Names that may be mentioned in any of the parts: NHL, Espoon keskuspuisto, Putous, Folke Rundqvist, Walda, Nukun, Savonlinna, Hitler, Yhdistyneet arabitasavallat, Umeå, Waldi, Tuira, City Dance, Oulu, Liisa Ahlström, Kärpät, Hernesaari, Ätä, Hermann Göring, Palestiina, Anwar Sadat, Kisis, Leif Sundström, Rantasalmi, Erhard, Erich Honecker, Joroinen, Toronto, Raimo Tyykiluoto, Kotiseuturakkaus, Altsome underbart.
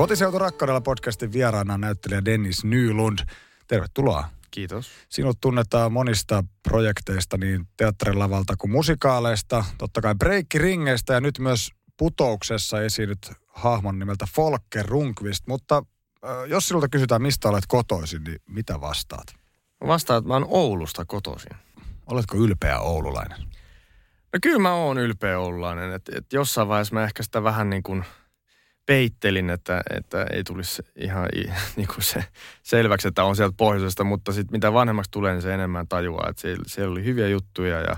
Kotiseuturakkaudella podcastin vieraana näyttelijä Dennis Nylund. Tervetuloa. Kiitos. Sinut tunnetaan monista projekteista niin teatterilavalta kuin musikaaleista, totta kai breikkiringeistä ja nyt myös Putouksessa esiinnyt hahmon nimeltä Folke Rundqvist. Mutta jos sinulta kysytään, mistä olet kotoisin, niin mitä vastaat? Vastaan, että mä oon Oulusta kotoisin. Oletko ylpeä oululainen? No kyllä mä oon ylpeä oululainen. Et jossain vaiheessa mä ehkä sitä vähän niin kuin peittelin, että ei tulisi ihan niin kuin se selväksi, että on sieltä pohjoisesta, mutta sitten mitä vanhemmaksi tulee, niin se enemmän tajuaa, että siellä oli hyviä juttuja ja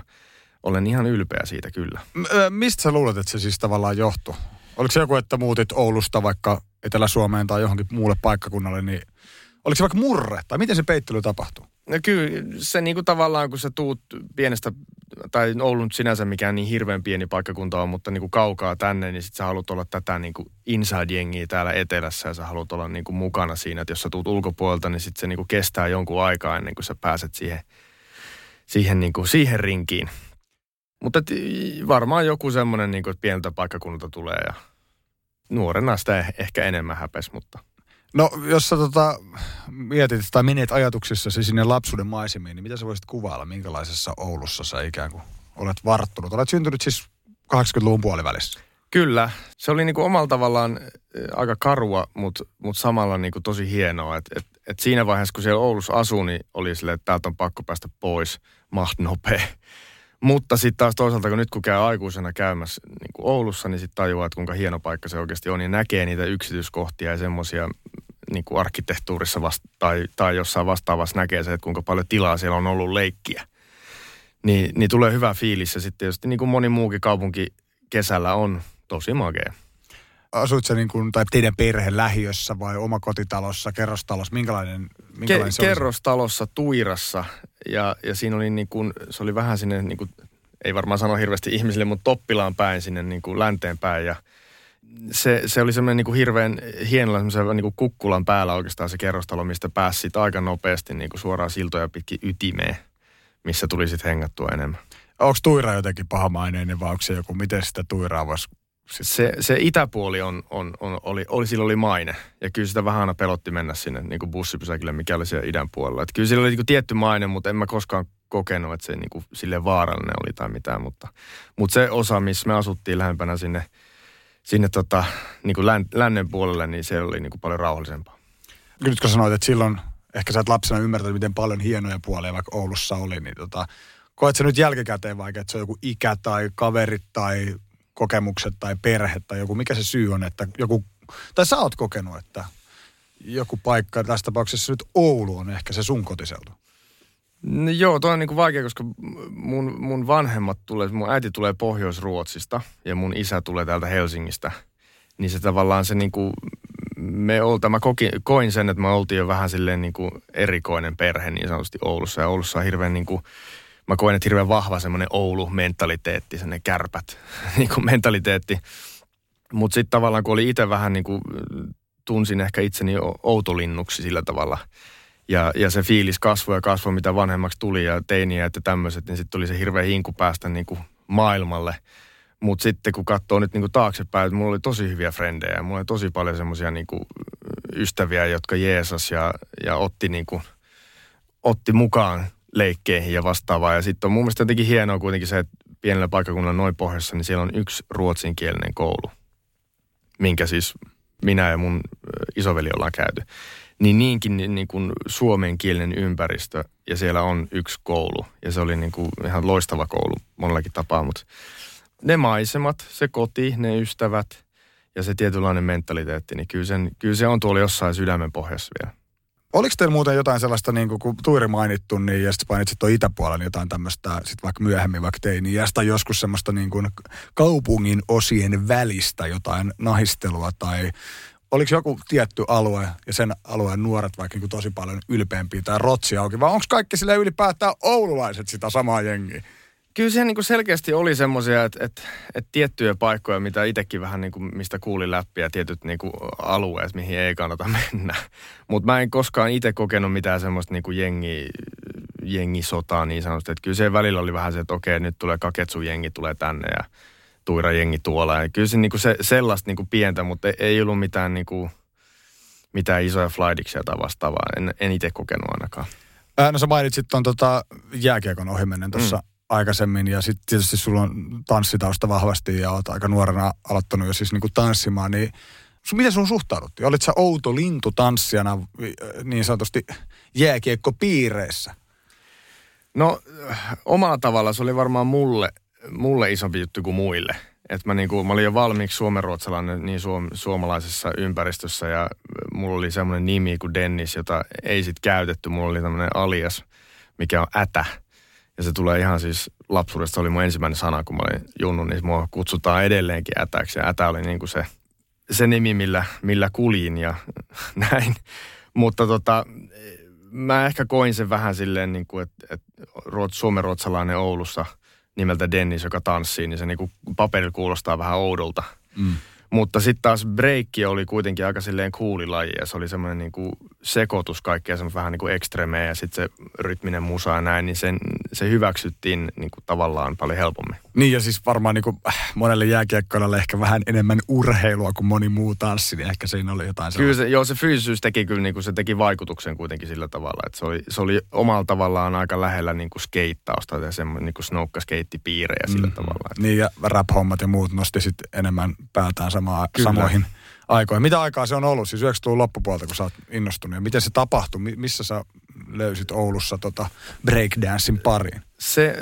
olen ihan ylpeä siitä kyllä. Mistä sä luulet, että se siis tavallaan johtui? Oliko se joku, että muutit Oulusta vaikka Etelä-Suomeen tai johonkin muulle paikkakunnalle, niin oliko se vaikka murre tai miten se peittely tapahtuu? No kyllä se niinku tavallaan, kun sä tuut pienestä, tai Oulu nyt sinänsä mikään niin hirveän pieni paikkakunta on, mutta niinku kaukaa tänne, niin sit sä haluat olla tätä niinku inside-jengiä täällä etelässä ja sä haluat olla niinku mukana siinä, että jos sä tuut ulkopuolelta, niin sit se niinku kestää jonkun aikaa ennen kuin sä pääset siihen rinkiin. Mutta varmaan joku semmoinen, niinku, että pieneltä paikkakunnalta tulee ja nuorena sitä ehkä enemmän häpesi, mutta... No, jos sä mietit tai menet ajatuksissasi sinne lapsuuden maisemiin, niin mitä sä voisit kuvailla, minkälaisessa Oulussa sä ikään kuin olet varttunut? Olet syntynyt siis 80-luvun puolivälissä. Kyllä. Se oli niinku omalla tavallaan aika karua, mut samalla niinku tosi hienoa. Et siinä vaiheessa, kun siellä Oulussa asui, niin oli silleen, että täältä on pakko päästä pois. Maht nopea. Mutta sitten taas toisaalta, kun nyt kun käy aikuisena käymässä niin kuin Oulussa, niin sitten tajuaa, että kuinka hieno paikka se oikeasti on. Ja näkee niitä yksityiskohtia ja semmoisia niin kuin arkkitehtuurissa tai jossain vastaavassa näkee se, että kuinka paljon tilaa siellä on ollut leikkiä. Niin tulee hyvä fiilis ja sitten tietysti niin kuin moni muukin kaupunki kesällä on tosi makea. Asuit sä niin kuin, tai teidän perhe lähiössä vai omakotitalossa, kerrostalossa, minkälainen se oli? Kerrostalossa, Tuirassa ja siinä oli niin kuin, se oli vähän sinne niin kuin, ei varmaan sano hirveästi ihmisille, mutta Toppilaan päin sinne niin kuin länteen päin ja se oli semmoinen niin kuin hirveän hienolla semmoisen niin kuin kukkulan päällä oikeastaan se kerrostalo, mistä pääsi sitten aika nopeasti niin kuin suoraan siltoja pitkin ytimeen, missä tuli sitten hengattua enemmän. Onko Tuira jotenkin pahamaineinen vai onko se joku, miten sitä Tuiraa voisi? Se itäpuoli oli, sillä oli maine. Ja kyllä sitä vähän aina pelotti mennä sinne niin kuin bussipysäkille, mikä oli siellä idän puolella. Että kyllä sillä oli niin kuin tietty maine, mutta en mä koskaan kokenut, että se niin kuin silleen vaarallinen oli tai mitään. Mutta se osa, missä me asuttiin lähempänä sinne niin kuin lännen puolelle, niin se oli niin kuin paljon rauhallisempaa. Nyt kun sanoit, että silloin ehkä sä et lapsena ymmärtänyt, miten paljon hienoja puolia vaikka Oulussa oli, niin koet sä nyt jälkikäteen vaikka, että se on joku ikä tai kaverit tai... kokemukset tai perhe tai joku, mikä se syy on, että joku, tai sä oot kokenut, että joku paikka, tässä tapauksessa nyt Oulu on ehkä se sun kotiseutu. No joo, toi on niinku vaikea, koska mun vanhemmat tulee, mun äiti tulee Pohjois-Ruotsista ja mun isä tulee täältä Helsingistä, niin se tavallaan se niinku, mä koin sen, että me oltiin jo vähän silleen niinku erikoinen perhe niin sanotusti Oulussa ja Oulussa on hirveän niinku, mä koen, että hirveän vahva semmoinen Oulu-mentaliteetti, semmoinen kärpät niin kuin mentaliteetti. Mutta sitten tavallaan, kun oli itse vähän niin kuin, tunsin ehkä itseni outolinnuksi sillä tavalla. Ja se fiilis kasvoi, mitä vanhemmaksi tuli ja teiniä että tämmöiset, niin sitten oli se hirveä hinku päästä niin kuin maailmalle. Mutta sitten kun katsoo nyt niin kuin taaksepäin, että mulla oli tosi hyviä frendejä. Mulla oli tosi paljon semmoisia niin kuin ystäviä, jotka jeesas ja otti, niin kuin, otti mukaan leikkeihin ja vastaavaa. Ja sitten on mun mielestä jotenkin hienoa kuitenkin se, että pienellä paikkakunnalla noin pohjassa, niin siellä on yksi ruotsinkielinen koulu, minkä siis minä ja mun isoveli ollaan käyty. Niin kuin suomenkielinen ympäristö ja siellä on yksi koulu. Ja se oli niin kuin ihan loistava koulu monellakin tapaa, mutta ne maisemat, se koti, ne ystävät ja se tietynlainen mentaliteetti, niin kyllä se on tuolla jossain sydämen pohjassa vielä. Oliko teillä muuten jotain sellaista, niin kuin Tuiri mainittu, niin ja sitten mainitsit tuon itäpuolella, niin jotain tämmöistä, sitten vaikka myöhemmin vaikka tein, niin jästä joskus semmoista niin kuin kaupungin osien välistä jotain nahistelua, tai oliko joku tietty alue, ja sen alueen nuoret vaikka niin kuin tosi paljon ylpeämpiä tai rotsia auki, vai onko kaikki silleen ylipäätään oululaiset sitä samaa jengiä? Kyllä se niin kuin selkeästi oli semmoisia, että tiettyjä paikkoja, mitä itsekin vähän niin kuin, mistä kuulin läppiä, tietyt niin kuin alueet, mihin ei kannata mennä. Mutta mä en koskaan itse kokenut mitään semmoista niin kuin jengisotaa niin sanotusti. Että kyllä se välillä oli vähän se, että okei, nyt tulee kaketsujengi, tulee tänne ja tuirajengi tuolla. Ja kyllä se, niin kuin se sellaista niin kuin pientä, mutta ei ollut mitään niin kuin mitään isoja flightiksia tai vastaavaa. En itse kokenut ainakaan. No sä mainitsit tuon jääkiekon ohimennen tuossa aikaisemmin ja sitten tietysti sulla on tanssitausta vahvasti ja oot aika nuorena aloittanut jo siis niinku tanssimaan, niin miten sun suhtauduttiin? Olit sä outo lintu tanssijana niin sanotusti jääkiekkopiireissä? No omalla tavalla se oli varmaan mulle isompi juttu kuin muille. Että mä olin jo valmiiksi suomenruotsalainen niin suomalaisessa ympäristössä ja mulla oli semmoinen nimi kuin Dennis, jota ei sit käytetty. Mulla oli tämmöinen alias, mikä on ätä. Ja se tulee ihan siis lapsuudesta, se oli mun ensimmäinen sana, kun mä olin junnu, niin mua kutsutaan edelleenkin ätäksi. Ja ätä oli niin kuin se nimi, millä kuljin ja näin. Mutta mä ehkä koin sen vähän silleen, niin kuin, että suomenruotsalainen Oulussa nimeltä Dennis, joka tanssii, niin se niin kuin paperilla kuulostaa vähän oudolta. Mm. Mutta sitten taas breikki oli kuitenkin aika silleen cooli laji ja se oli semmoinen niin kuin sekoitus kaikkea, semmoinen vähän niin kuin ekstremeä ja sitten se rytminen musa ja näin, niin se hyväksyttiin niin kuin tavallaan paljon helpommin. Niin ja siis varmaan niin kuin monelle jääkiekkoilalle ehkä vähän enemmän urheilua kuin moni muu tanssi, niin ehkä siinä oli jotain sellaista. Kyllä se fyysisyys teki kyllä, niin kuin se teki vaikutuksen kuitenkin sillä tavalla, että se oli omalla tavallaan aika lähellä niin kuin skeittausta ja semmoinen niin kuin snoukkaskeittipiirejä sillä tavalla. Että. Niin ja rap-hommat ja muut nosti sitten enemmän päätään samoihin aikoihin. Mitä aikaa se on ollut? Siis 90-luvun loppupuolta, kun sä oot innostunut. Ja miten se tapahtui? Missä sä löysit Oulussa breakdancein pariin?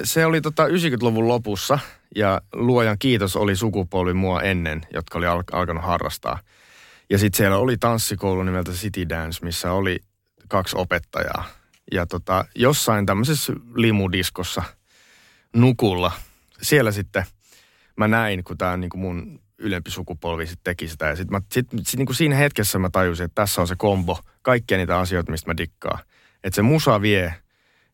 Se oli 90-luvun lopussa ja luojan kiitos oli sukupolvi mua ennen, jotka oli alkanut harrastaa. Ja sitten siellä oli tanssikoulu nimeltä City Dance, missä oli 2 opettajaa. Ja jossain tämmöisessä limudiskossa Nukulla, siellä sitten mä näin, kun tää on niinku mun ylempi sukupolvi sitten teki sitä. Ja sitten niin kuin siinä hetkessä mä tajusin, että tässä on se kombo. Kaikkia niitä asioita, mistä mä dikkaan. Että se musa vie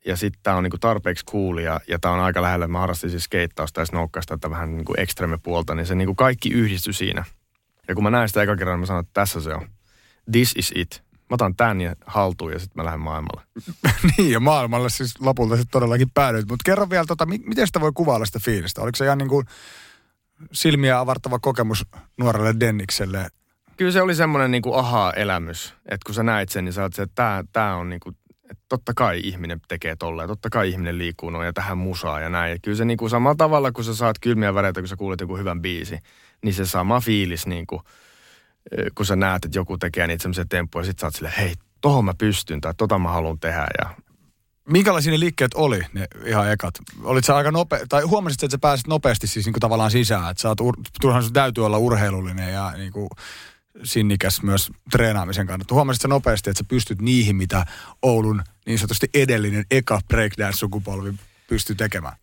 ja sitten tää on niin kuin tarpeeksi cool ja tää on aika lähellä, että mä harrastin siis skeittausta ja snoukkausta, että vähän niin kuin ekstreme puolta, niin se niin kuin kaikki yhdistyi siinä. Ja kun mä näin sitä ekan kerran, mä sanon, että tässä se on. This is it. Mä otan tän ja haltuun ja sitten mä lähden maailmalle. Niin ja maailmalle siis lopulta sitten todellakin päädyit. Mutta kerro vielä, miten sitä voi kuvailla sitä fiilistä? Oliko se ihan niin kuin silmiä avartava kokemus nuorelle Dennikselle? Kyllä se oli semmoinen niin kuin aha-elämys, että kun sä näit sen, niin sä oot se, että tää on niin kuin, että totta kai ihminen tekee tolleen, totta kai ihminen liikkuu noin ja tähän musaa ja näin. Ja kyllä se niin kuin samalla tavalla, kun sä saat kylmiä väreitä, kun sä kuulet joku hyvän biisi, niin se sama fiilis, niin kuin, kun sä näet, että joku tekee niitä semmoisia temppuja, sit sä oot silleen, hei, tohon mä pystyn tai tota mä haluan tehdä ja minkälaisia ne liikkeet oli, ne ihan ekat? Olit sä aika tai huomasit, että sä pääsit nopeasti siis niinku tavallaan sisään, että turhan sun täytyy olla urheilullinen ja niinku sinnikäs myös treenaamisen kannalta. Huomasit sä nopeasti, että sä pystyt niihin, mitä Oulun niin sanotusti edellinen eka breakdance-sukupolvi pystyi tekemään?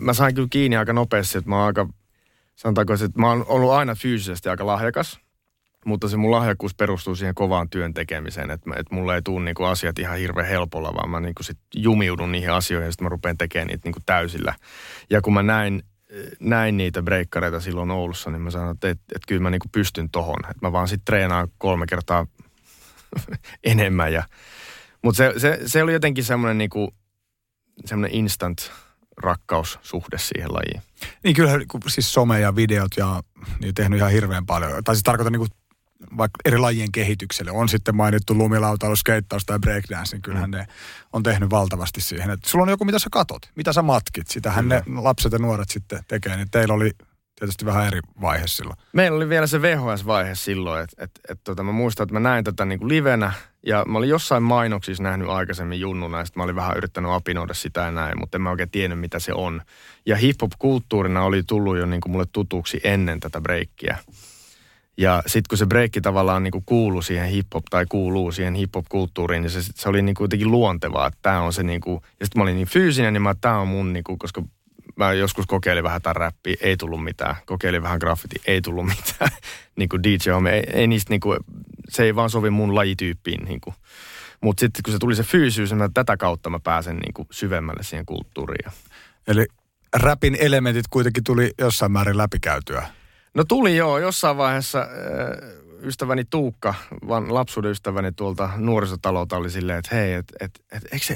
Mä sain kyllä kiinni aika nopeasti, että mä oon aika, sanotaanko, että mä oon ollut aina fyysisesti aika lahjakas, mutta se mun lahjakkuus perustuu siihen kovaan työn tekemiseen, että mulla ei tule niinku asiat ihan hirveän helpolla, vaan mä niinku sit jumiudun niihin asioihin ja sitten mä rupean tekemään niitä niinku täysillä. Ja kun mä näin niitä breikkareita silloin Oulussa, niin mä sanoin, että et kyllä mä niinku pystyn tohon. Et mä vaan sit treenaan 3 kertaa enemmän. Mutta se oli jotenkin semmoinen niinku, instant rakkaussuhde siihen lajiin. Niin kyllähän siis some ja videot ja niin tehnyt ihan hirveän paljon. Tai siis tarkoitan niinku vaikka eri lajien kehitykselle. On sitten mainittu lumilautailu, skeittaus tai breakdance, niin kyllähän ne on tehnyt valtavasti siihen. Et sulla on joku, mitä sä katot, mitä sä matkit. Sitähän ne lapset ja nuoret sitten tekee. Niin teillä oli tietysti vähän eri vaihe silloin. Meillä oli vielä se VHS-vaihe silloin. Mä muistan, että mä näin tätä niinku livenä. Ja mä olin jossain mainoksissa nähnyt aikaisemmin junnuna. Ja sitten mä olin vähän yrittänyt apinoida sitä ja näin. Mutta en mä oikein tiennyt, mitä se on. Ja hip-hop-kulttuurina oli tullut jo niinku mulle tutuksi ennen tätä breikkiä. Ja sitten kun se breikki tavallaan niinku kuuluu siihen hip-hop-kulttuuriin, niin se oli niinku jotenkin luontevaa, että tää on se niinku, ja sitten mä olin niin fyysinen, niin tää on mun niinku, koska mä joskus kokeilin vähän tää räppiä, ei tullut mitään, kokeilin vähän graffiti, ei tullut mitään, niinku DJ-hommi, ei niistä niinku, se ei vaan sovi mun lajityyppiin niinku. Mutta sitten kun se tuli se fyysyys, niin tätä kautta mä pääsen niinku syvemmälle siihen kulttuuriin. Eli räpin elementit kuitenkin tuli jossain määrin läpikäytyä? No tuli joo, jossain vaiheessa ystäväni Tuukka, lapsuuden ystäväni tuolta nuorisotalolta oli silleen, että hei, eikö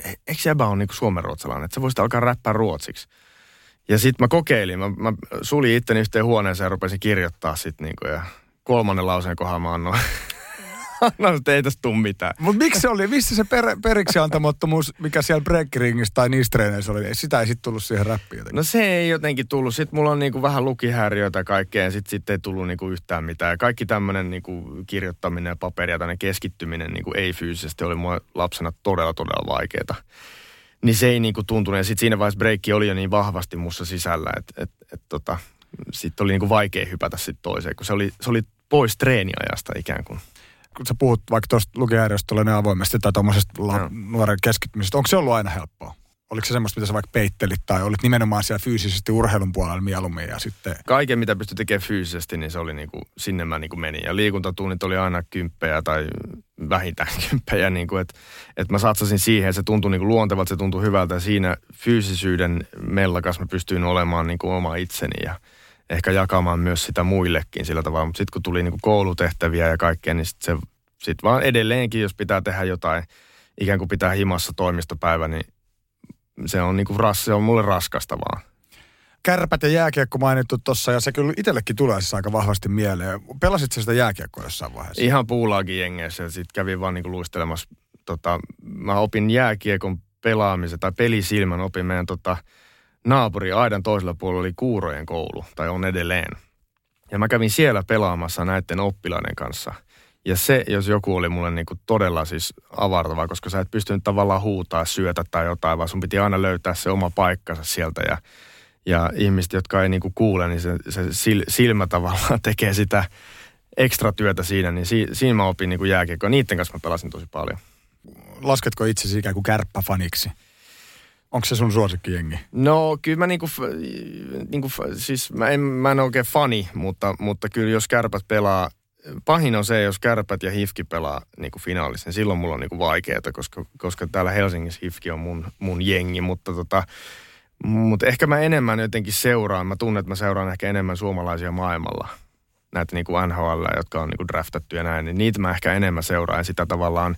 se jäbä ole niinku suomenruotsalainen, että sä voisit alkaa räppää ruotsiksi. Ja sit mä kokeilin, mä suljin itteni yhteen huoneeseen ja rupesin kirjoittaa sit niinku ja 3. lauseen kohdalla mä annoin No sitten ei tästä tule mitään. Mutta miksi se oli? Missä se periksi antamattomuus, mikä siellä breakringissa tai niissä treeneissä oli? Sitä ei sitten tullut siihen räppiin jotenkin. No se ei jotenkin tullut. Sitten mulla on niinku vähän lukihäiriöitä ja kaikkea ja sitten ei tullut niinku yhtään mitään. Ja kaikki tämmöinen niinku kirjoittaminen ja paperia ja keskittyminen niinku ei fyysisesti oli mua lapsena todella vaikeaa. Niin se ei niinku tuntunut. Ja sitten siinä vaiheessa breikki oli jo niin vahvasti mussa sisällä, että sitten oli niinku vaikea hypätä sitten toiseen, kun se oli pois treeniajasta ikään kuin. Kun sä puhut vaikka tuosta lukihäiriöstä avoimesti tai tuommoisesta nuoren keskittymisestä, onko se ollut aina helppoa? Oliko se semmoista, mitä sä vaikka peittelit tai olit nimenomaan siellä fyysisesti urheilun puolella mieluummin ja sitten... Kaiken, mitä pystyi tekemään fyysisesti, niin se oli niinku, sinne mä niinku menin. Ja liikuntatunnit oli aina 10 tai vähintään 10, niinku, että mä satsasin siihen. Se tuntui niinku luontevalta, se tuntui hyvältä ja siinä fyysisyyden mellakas mä pystyin olemaan niinku oma itseni ja... Ehkä jakamaan myös sitä muillekin sillä tavalla, mutta sitten kun tuli niinku koulutehtäviä ja kaikkea, niin sit vaan edelleenkin, jos pitää tehdä jotain, ikään kuin pitää himassa toimistopäivä, niin se on mulle raskasta vaan. Kärpät ja jääkiekko mainittu tuossa, ja se kyllä itsellekin tulee siis aika vahvasti mieleen. Pelasit sä sitä jääkiekkoa jossain vaiheessa? Ihan puulaakin jengeissä, ja sitten kävin vaan niinku luistelemassa. Mä opin jääkiekon pelaamisen, tai pelisilmän opin meidän naapuri aidan toisella puolella oli Kuurojen koulu, tai on edelleen. Ja mä kävin siellä pelaamassa näiden oppilaiden kanssa. Ja se, jos joku, oli mulle niinku todella siis avartavaa, koska sä et pystynyt tavallaan huutaa syötä tai jotain, vaan sun piti aina löytää se oma paikkansa sieltä. Ja ihmiset, jotka ei niinku kuule, niin se silmä tavallaan tekee sitä ekstra työtä siinä. Niin siinä mä opin niinku jääkiekkoa. Niiden kanssa mä pelasin tosi paljon. Lasketko itsesi ikään kuin kärppäfaniksi? Onko se sun suosikkijengi? No kyllä mä mä en oikein fani, mutta kyllä jos Kärpät pelaa, pahin on se, jos Kärpät ja HIFK pelaa niinku finaalissa, niin silloin mulla on niinku vaikeeta, koska täällä Helsingissä HIFK on mun jengi, mutta mutta ehkä mä enemmän jotenkin seuraan, mä tunnen, että mä seuraan ehkä enemmän suomalaisia maailmalla, näitä niinku NHL, jotka on niinku draftattu ja näin, niin niitä mä ehkä enemmän seuraan sitä tavallaan.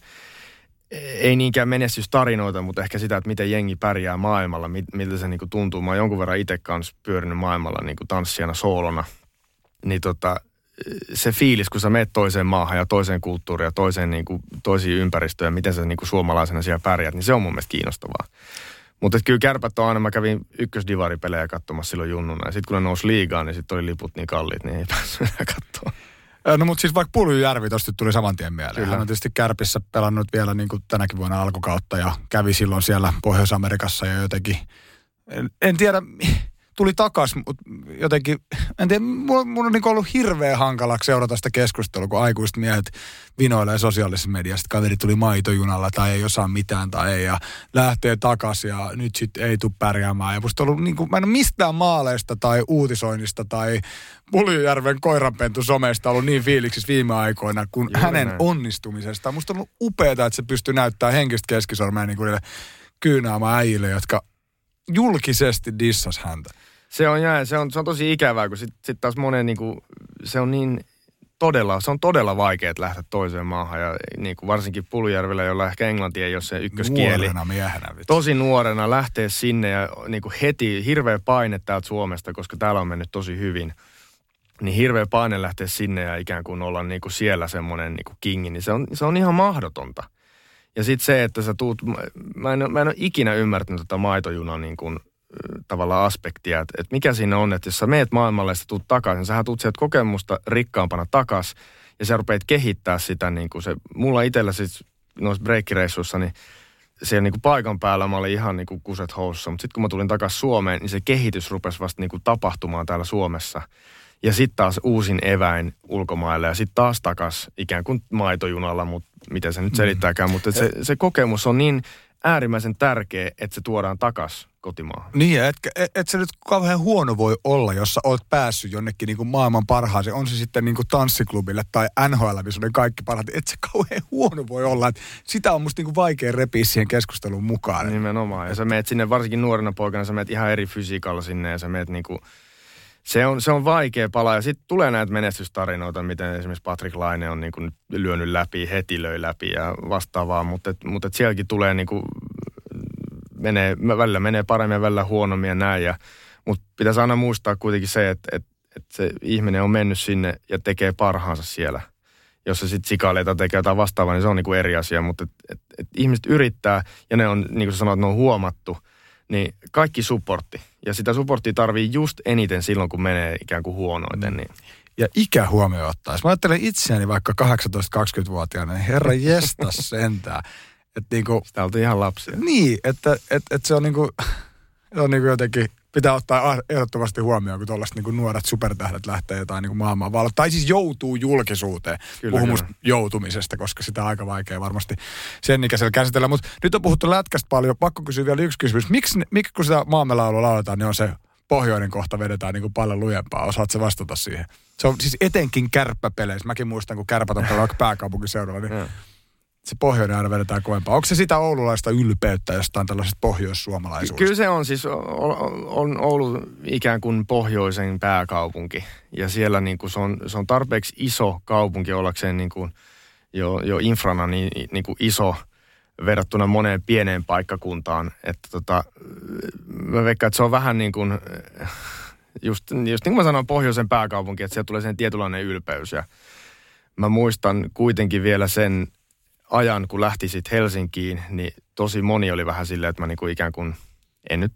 Ei niinkään menestystarinoita, mutta ehkä sitä, että miten jengi pärjää maailmalla, miltä se niinku tuntuu. Mä oon jonkun verran itse kanssa pyörinyt maailmalla niinku tanssijana, soolona. Niin se fiilis, kun sä meet toiseen maahan ja toiseen kulttuuriin ja toisiin ympäristöön, miten sä niinku suomalaisena siellä pärjät, niin se on mun mielestä kiinnostavaa. Mutta kyllä Kärpät on aina, mä kävin ykkösdivaripelejä katsomassa silloin junnuna. Ja sitten kun ne nousi liigaan, niin sitten oli liput niin kalliit, niin ei päässyt enää katsomaan. No mutta siis vaikka Puljujärvi tosta tuli saman tien mieleen. Kyllä. Hän on tietysti Kärpissä pelannut vielä niin kuin tänäkin vuonna alkukautta ja kävi silloin siellä Pohjois-Amerikassa ja jotenkin, en tiedä, tuli takaisin, mutta jotenkin, en tiedä, mun on niin kuin ollut hirveän hankalaksi seurata sitä keskustelua, kun aikuiset miehet vinoilee sosiaalisessa mediassa, että kaveri tuli maitojunalla tai ei osaa mitään tai ei ja lähtee takaisin ja nyt sitten ei tule pärjäämään. Ja musta on ollut, niin kuin, mä en ole mistään maaleista tai uutisoinnista tai Puljujärven koiranpentu someista ollut niin fiiliksissä viime aikoina kuin juuri hänen näin. Onnistumisesta. Musta on ollut upeaa, että se pystyy näyttämään henkistä keskisormea niin kuin niille kyynäämään äijille, jotka julkisesti dissas häntä. Se on tosi ikävää, kun sit taas monen niinku, se on todella vaikeet lähteä toiseen maahan ja niinku varsinkin Puljujärvellä, jolla ehkä englanti ei ole se ykköskieli. Nuorena miehenä. Tosi nuorena lähtee sinne ja niinku heti hirveä paine täältä Suomesta, koska täällä on mennyt tosi hyvin. Niin hirveä paine lähteä sinne ja ikään kuin olla niinku siellä semmoinen niinku kingi, niin se on ihan mahdotonta. Ja sitten se, että sä tuut, mä en ole ikinä ymmärtänyt tätä maitojunan niin kuin, tavallaan aspektia, että mikä siinä on, että jos sä meet maailmalle ja sä tuut takaisin, niin sähän tuut sieltä kokemusta rikkaampana takaisin ja sä rupeat kehittää sitä niin kuin se, mulla itsellä siis noissa breikkireissuissa, niin siellä niin kuin paikan päällä mä olin ihan niin kuin kuset housussa, mutta sitten kun mä tulin takaisin Suomeen, niin se kehitys rupesi vasta niin kuin tapahtumaan täällä Suomessa. Ja sitten taas uusin eväin ulkomaille ja sitten taas takas ikään kuin maitojunalla, mutta miten se nyt selittääkään. Mutta se kokemus on niin äärimmäisen tärkeä, että se tuodaan takas kotimaahan. Niin, et se nyt kauhean huono voi olla, jos sä oot päässyt jonnekin niinku maailman parhaaseen. On se sitten niinku tanssiklubille tai NHL, missä on kaikki parhaat. Et se kauhean huono voi olla. Et sitä on musta niinku vaikea repiä siihen keskusteluun mukaan. Nimenomaan. Ja sä meet sinne, varsinkin nuorena poikana, sä meet ihan eri fysiikalla sinne ja sä meet niinku... Se on vaikea pala ja sitten tulee näitä menestystarinoita, miten esimerkiksi Patrik Lainen on niinku lyönyt läpi, heti löi läpi ja vastaavaa, mutta sielläkin tulee niinku, välillä menee paremmin ja välillä huonommin ja näin. Mutta pitäisi aina muistaa kuitenkin se, että se ihminen on mennyt sinne ja tekee parhaansa siellä. jos se sitten sikailee tai tekee jotain vastaavaa, niin se on niinku eri asia. Mutta ihmiset yrittää, ja ne on, niin kuin sanoit, ne on huomattu, niin kaikki supportti. Ja sitä supporttia tarvii just eniten silloin, kun menee ikään kuin huonoiten. Niin. Ja ikä huomioon ottaisi. Mä ajattelen itseäni vaikka 18-20-vuotiaana, niin herra jestas sentään. Että niinku, sitä oltiin ihan lapsia. Niin, että se on niinku, jotenkin, pitää ottaa ehdottomasti huomioon, kun tuollaiset niinku nuoret supertähdet lähtee jotain niinku maailmaa valloittamaan. Tai siis joutuu julkisuuteen. Puhumus joutumisesta, koska sitä on aika vaikea varmasti sen ikäisellä käsitellä. Mutta nyt on puhuttu lätkästä paljon. Pakko kysyä vielä yksi kysymys. Miksi kun sitä maamelaulua lauletaan, niin on se pohjoinen kohta vedetään niinku paljon lujempaa. Osaat se vastata siihen? Se on siis etenkin kärppäpeleissä. Mäkin muistan, kun kärpät on vaikka pääkaupunkiseudulla, niin se pohjoinen aina vedetään kovempaa. Onko se sitä oululaista ylpeyttä jostain tällaisesta pohjoissuomalaisuudesta? Kyllä se on. Siis on Oulu ikään kuin pohjoisen pääkaupunki. Ja siellä niin kuin se on tarpeeksi iso kaupunki ollakseen niin kuin jo infrana niin kuin iso verrattuna moneen pieneen paikkakuntaan. Että mä veikkaan, että se on vähän niin kuin, just niin kuin mä sanoin, pohjoisen pääkaupunki, että siellä tulee sen tietynlainen ylpeys. Ja mä muistan kuitenkin vielä sen ajan, kun lähti sitten Helsinkiin, niin tosi moni oli vähän silleen, että mä niinku ikään kuin en nyt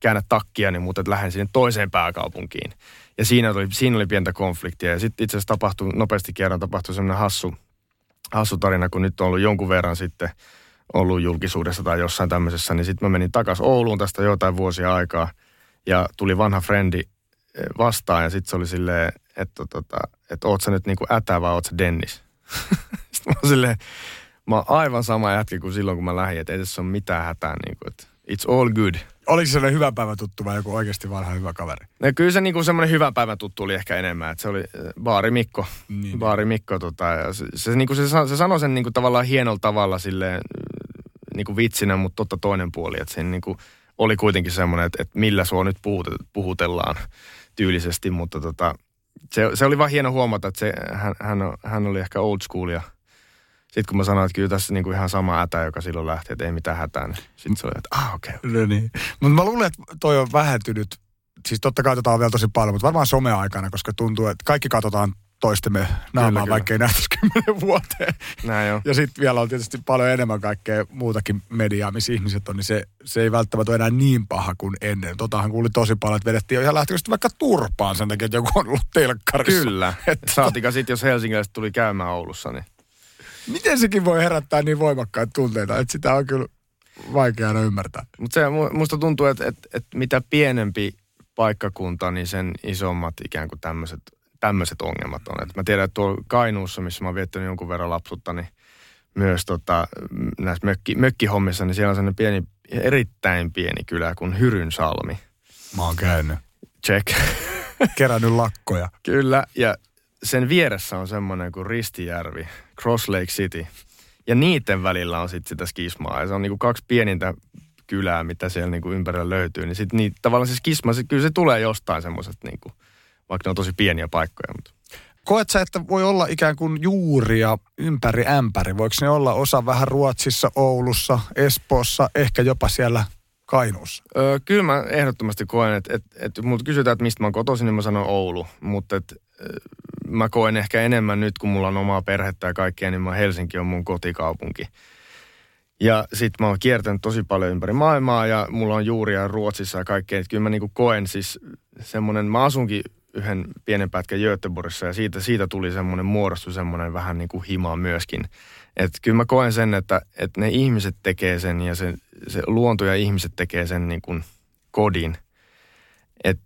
käännä takkia, niin mutta lähden sinne toiseen pääkaupunkiin. Ja siinä oli pientä konfliktia. Ja sitten itse asiassa tapahtui, nopeasti kerran tapahtui semmoinen hassu tarina, kun nyt on ollut jonkun verran sitten ollut julkisuudessa tai jossain tämmöisessä, niin sitten mä menin takaisin Ouluun tästä jotain vuosia aikaa ja tuli vanha frendi vastaan ja sitten se oli silleen, että oot sä nyt niinku ätä vai oot sä Dennis? Mä oon aivan sama jätkä kuin silloin, kun mä lähdin, että ei tässä ole mitään hätää. Niin kuin, it's all good. Oliko se sellainen hyvän päivän tuttu vai joku oikeasti vanha hyvä kaveri? No, kyllä se niin semmoinen hyvän päivän tuttu oli ehkä enemmän. Että se oli baarimikko. Niin. Baarimikko ja se sanoi sen niin tavallaan hienolla tavalla silleen, niin vitsinä, mutta totta toinen puoli. Että siinä niin oli kuitenkin semmoinen, että millä sua nyt puhutellaan tyylisesti, mutta se oli vaan hieno huomata, että hän oli ehkä old school ja sitten kun mä sanoin, että kyllä tässä niinku ihan sama ätä, joka silloin lähti, että ei mitään hätää, niin sitten se oli, että okei. No niin. Mutta mä luulen, että toi on vähentynyt. Siis totta kai tätä on vielä tosi paljon, mutta varmaan someaikana, koska tuntuu, että kaikki katsotaan toistemme naamaa, vaikka ei nähtäisi 10 vuoteen. Näin jo. Ja sitten vielä on tietysti paljon enemmän kaikkea muutakin mediaa, missä ihmiset on, niin se ei välttämättä ole enää niin paha kuin ennen. Totahan kuuli tosi paljon, että vedettiin jo ihan lähtöisesti vaikka turpaan sen takia, että joku on ollut telkkarissa. Kyllä. Saatika sitten, jos helsinkiläiset tuli käymään Oulussa, niin. Miten sekin voi herättää niin voimakkaita tunteita, että sitä on kyllä vaikea aina ymmärtää. Mutta se musta tuntuu, että mitä pienempi paikkakunta, niin sen isommat ikään kuin tämmöiset ongelmat on. Et mä tiedän, että tuolla Kainuussa, missä mä oon viettänyt jonkun verran lapsuutta, niin myös näissä mökkihommissa, niin siellä on sellainen pieni, erittäin pieni kylä kuin Hyrynsalmi. Mä oon käynyt. Check. Kerännyt lakkoja. Kyllä, ja sen vieressä on semmoinen kuin Ristijärvi, Cross Lake City. Ja niiden välillä on sitten sitä skismaa. Ja se on niinku kaksi pienintä kylää, mitä siellä niinku ympärillä löytyy. Niin sitten tavallaan se skisma, kyllä se tulee jostain semmoisesta niinku, vaikka ne on tosi pieniä paikkoja. Mutta. Koet sä, että voi olla ikään kuin juuria ympäri ämpäri? Voiko ne olla osa vähän Ruotsissa, Oulussa, Espoossa, ehkä jopa siellä Kainuussa? Kyllä mä ehdottomasti koen, että mut kysytään, että mistä mä oon kotoisin, niin mä sanon Oulu. Mutta mä koen ehkä enemmän nyt, kun mulla on omaa perhettä ja kaikkea, niin Helsinki on mun kotikaupunki. Ja sit mä oon kiertänyt tosi paljon ympäri maailmaa ja mulla on juuria Ruotsissa ja kaikkea. Kyllä mä niinku koen siis semmonen, mä asunkin yhden pienen pätkän Göteborgissa ja siitä tuli semmoinen, muodostui semmoinen vähän niinku hima myöskin. Että kyllä mä koen sen, että ne ihmiset tekee sen ja se luonto ja ihmiset tekee sen niin kuin kodin. Että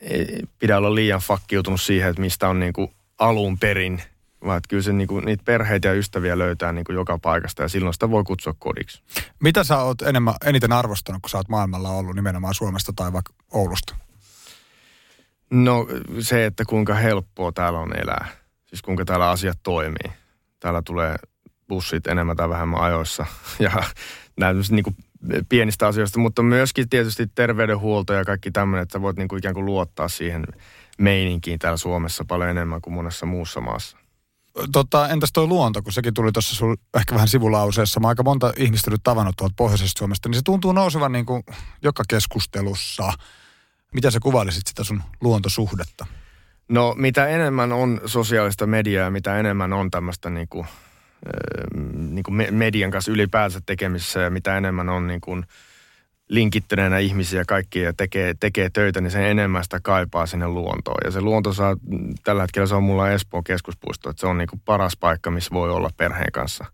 ei pidä olla liian fakkiutunut siihen, että mistä on niin kuin alun perin. Vaan että kyllä se niin kuin, niitä perheitä ja ystäviä löytää niin kuin joka paikasta ja silloin sitä voi kutsua kodiksi. Mitä sä oot eniten arvostanut, kun sä oot maailmalla ollut nimenomaan Suomesta tai vaikka Oulusta? No se, että kuinka helppoa täällä on elää. Siis kuinka täällä asiat toimii. Täällä tulee bussit enemmän tai vähemmän ajoissa ja näytämys niin kuin pienistä asioista, mutta myöskin tietysti terveydenhuolto ja kaikki tämmöinen, että sä voit niin kuin ikään kuin luottaa siihen meininkiin täällä Suomessa paljon enemmän kuin monessa muussa maassa. Entäs toi luonto, kun sekin tuli tuossa sun ehkä vähän sivulauseessa. Mä aika monta ihmistä nyt tavannut tuolta pohjoisesta Suomesta, niin se tuntuu nousevan niin kuin joka keskustelussa. Miten sä kuvailisit sitä sun luontosuhdetta? No mitä enemmän on sosiaalista mediaa, mitä enemmän on tämmöistä niinku median kanssa ylipäänsä tekemisissä ja mitä enemmän on niinku linkittyneenä ihmisiä kaikkia ja tekee töitä, niin sen enemmän sitä kaipaa sinne luontoon. Ja se luonto saa, tällä hetkellä se on mulla Espoon keskuspuisto, että se on niinku paras paikka, missä voi olla perheen kanssa.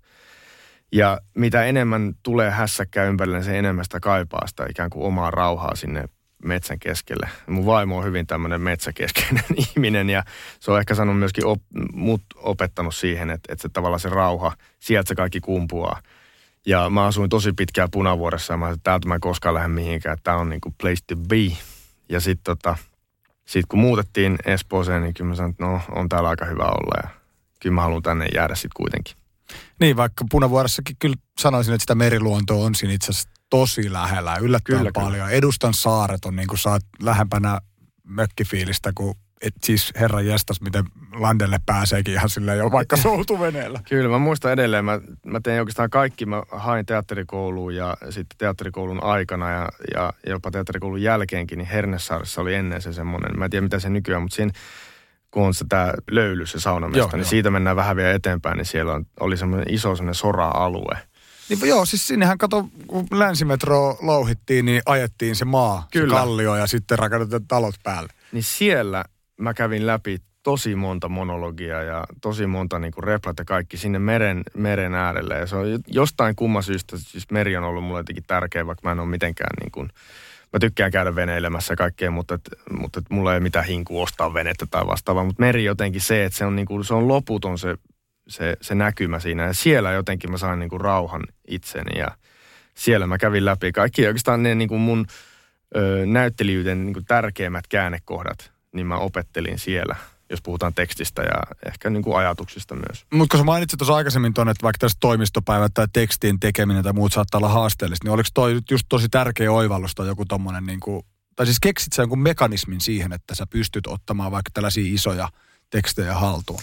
Ja mitä enemmän tulee hässäkkää ympärille, niin sen enemmän sitä kaipaa sitä ikään kuin omaa rauhaa sinne metsän keskelle. Mun vaimo on hyvin tämmöinen metsäkeskeinen ihminen ja se on ehkä sanonut myöskin mut opettanut siihen, että se tavallaan se rauha, sieltä se kaikki kumpuaa. Ja mä asuin tosi pitkään Punavuoressa ja mä sanoin, että täältä mä en koskaan lähde mihinkään, että tää on niinku place to be. Ja sit kun muutettiin Espooseen, niin kyllä mä sanoin, että no on täällä aika hyvä olla ja kyllä mä haluan tänne jäädä sit kuitenkin. Niin, vaikka Punavuoressakin kyllä sanoisin, että sitä meriluontoa on siinä itse asiassa tosi lähellä, yllättävän kyllä, paljon. Edustansaaret on niin kuin saat lähempänä mökkifiilistä kuin, et siis herran jestas, miten landelle pääseekin ihan silleen jo vaikka soutuveneellä. Kyllä, mä muistan edelleen. Mä tein oikeastaan kaikki. Mä hain teatterikouluun ja sitten teatterikoulun aikana ja jopa teatterikoulun jälkeenkin, niin Hernesaarissa oli ennen se semmoinen. Mä en tiedä, mitä se nykyään, mutta siinä kun on tämä löyly, se saunamesta, niin jo. Siitä mennään vähän vielä eteenpäin, niin siellä oli semmoinen iso semmoinen sora-alue. Niin, joo, siis sinnehän kato, kun LänsiMetroa louhittiin, niin ajettiin se maa, kyllä, se kallio ja sitten rakennetaan talot päälle. Niin siellä mä kävin läpi tosi monta monologiaa ja tosi monta niin kuin replat ja kaikki sinne meren äärelle. Ja se on jostain kumman syystä, siis meri on ollut mulle jotenkin tärkeä, vaikka mä en ole mitenkään niin kuin, mä tykkään käydä veneilemässä ja kaikkea, mutta mulla ei mitään hinkua ostaa venettä tai vastaavaa. Mutta meri jotenkin se, että se on, niin kuin, se on loputon se näkymä siinä. Ja siellä jotenkin mä sain niin kuin rauhan itseni ja siellä mä kävin läpi kaikki. Oikeastaan ne niin kuin mun näyttelijyyden niin kuin tärkeimmät käännekohdat, niin mä opettelin siellä, jos puhutaan tekstistä ja ehkä niin kuin ajatuksista myös. Mutta kun sä mainitsit tuossa aikaisemmin tuonne, että vaikka tässä toimistopäivät tai tekstin tekeminen tai muut saattaa olla haasteellista, niin oliko toi nyt just tosi tärkeä oivallus tai joku tommonen niin kuin, tai siis keksit sä jonkun mekanismin siihen, että sä pystyt ottamaan vaikka tällaisia isoja tekstejä haltuun?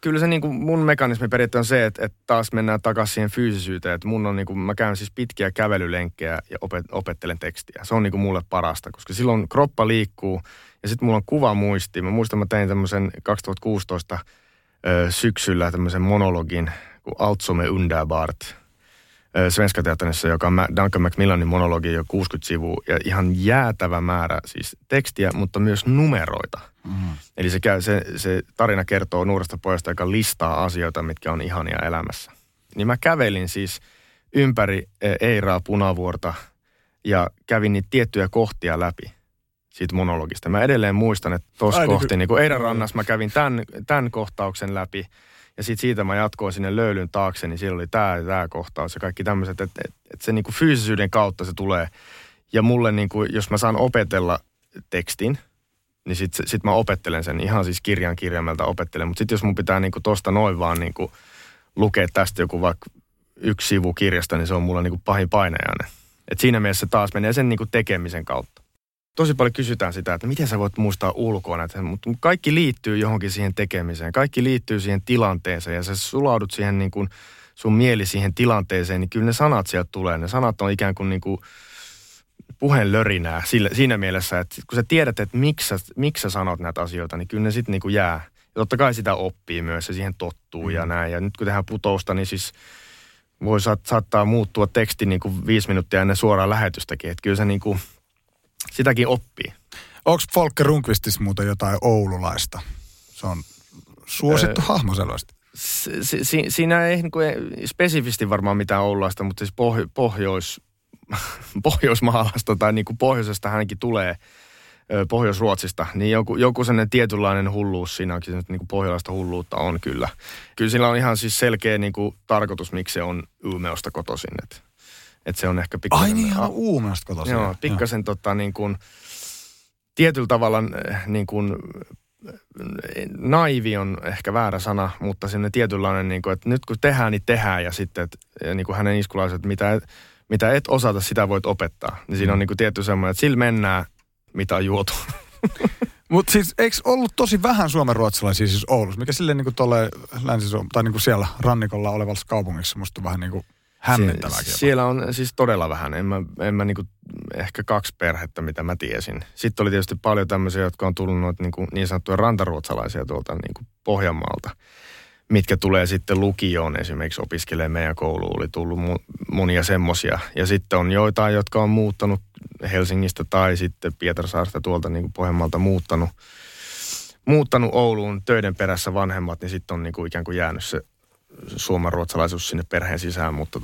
Kyllä se niin kuin mun mekanismi periaatteessa on se, että taas mennään takaisin siihen fyysisyyteen, että mun on niin kuin, mä käyn siis pitkiä kävelylenkkejä ja opettelen tekstiä. Se on niin kuin mulle parasta, koska silloin kroppa liikkuu ja sitten mulla on kuva muistiin. Mä muistan, mä tein tämmöisen 2016 syksyllä tämmöisen monologin kuin Altsome underbart Svenska teatterissa, joka on Duncan Macmillanin monologi jo 60 sivua ja ihan jäätävä määrä siis tekstiä, mutta myös numeroita. Mm. Eli se tarina kertoo nuoresta pojasta, joka listaa asioita, mitkä on ihania elämässä. Niin mä kävelin siis ympäri Eiraa, Punavuorta ja kävin niitä tiettyjä kohtia läpi siitä monologista. Mä edelleen muistan, että tossa kohti, niin kuin Eiran rannassa mä kävin tämän kohtauksen läpi. Ja sitten siitä mä jatkoin sinne löylyn taakse, niin siellä oli tämä kohtaus ja kaikki tämmöiset, että se niinku fyysisyyden kautta se tulee. Ja mulle niinku, jos mä saan opetella tekstin, niin sit mä opettelen sen ihan siis kirjan kirjaimelta opettelen. Mutta sitten jos mun pitää niinku tosta noin vaan niinku lukea tästä joku vaikka yksi sivu kirjasta, niin se on mulle niinku pahin painajainen. Et siinä mielessä se taas menee sen niinku tekemisen kautta. Tosi paljon kysytään sitä, että miten sä voit muistaa ulkoa näitä, mutta kaikki liittyy johonkin siihen tekemiseen. Kaikki liittyy siihen tilanteeseen ja sä sulaudut siihen niin kuin sun mieli siihen tilanteeseen, niin kyllä ne sanat sieltä tulee. Ne sanat on ikään kuin, niin kuin puhelörinää siinä mielessä, että kun sä tiedät, että miksi sä sanot näitä asioita, niin kyllä ne sitten niin kuin jää. Ja totta kai sitä oppii myös ja siihen tottuu ja näin. Ja nyt kun tehdään Putousta, niin siis voi saattaa muuttua teksti niin kuin 5 minuuttia ennen suoraan lähetystäkin. Että kyllä se niin kuin sitäkin oppii. Onko Folke Rundqvistissa muuten jotain oululaista? Se on suosittu hahmo sellaista. Siinä ei niin kuin spesifisti varmaan mitään oululaista, mutta siis pohjoismaalaista tai niin kuin pohjoisesta hänkin tulee Pohjois-Ruotsista. Niin joku sellainen tietynlainen hulluus siinä onkin, niin kuin pohjalaista hulluutta on kyllä. Kyllä sillä on ihan siis selkeä niin kuin tarkoitus, miksi se on Umeosta kotoisin, että että se on ehkä pikkasen... Ai niin, ihan Uumeasta kotoisin. Joo, pikkasen niin kuin, tietyllä tavalla niin kuin, naivi on ehkä väärä sana, mutta semmoinen tietynlainen, niin kuin, että nyt kun tehdään, niin tehdään. Ja sitten että, niin kuin hänen iskulaiset, mitä et osata, sitä voit opettaa. Niin siinä on niin kuin tietty semmoinen, että sillä mennään, mitä on juotu. Mutta siis eikö ollut tosi vähän suomenruotsalaisia siis Oulussa, mikä silleen niin kuin tuolle länsi-Suomessa, tai niin kuin siellä rannikolla olevassa kaupungissa musta vähän niin kuin... hämmentävää kieltä. Siellä on siis todella vähän. En mä niinku, ehkä kaksi perhettä, mitä mä tiesin. Sitten oli tietysti paljon tämmöisiä, jotka on tullut noita niinku, niin sanottuja rantaruotsalaisia tuolta niinku Pohjanmaalta, mitkä tulee sitten lukioon esimerkiksi opiskelemaan meidän kouluun. Oli tullut monia semmoisia. Ja sitten on joitain, jotka on muuttanut Helsingistä tai sitten Pietarsaaresta tuolta niinku Pohjanmaalta muuttanut Ouluun töiden perässä vanhemmat, niin sitten on niinku ikään kuin jäänyt se suomenruotsalaisuus sinne perheen sisään, mutta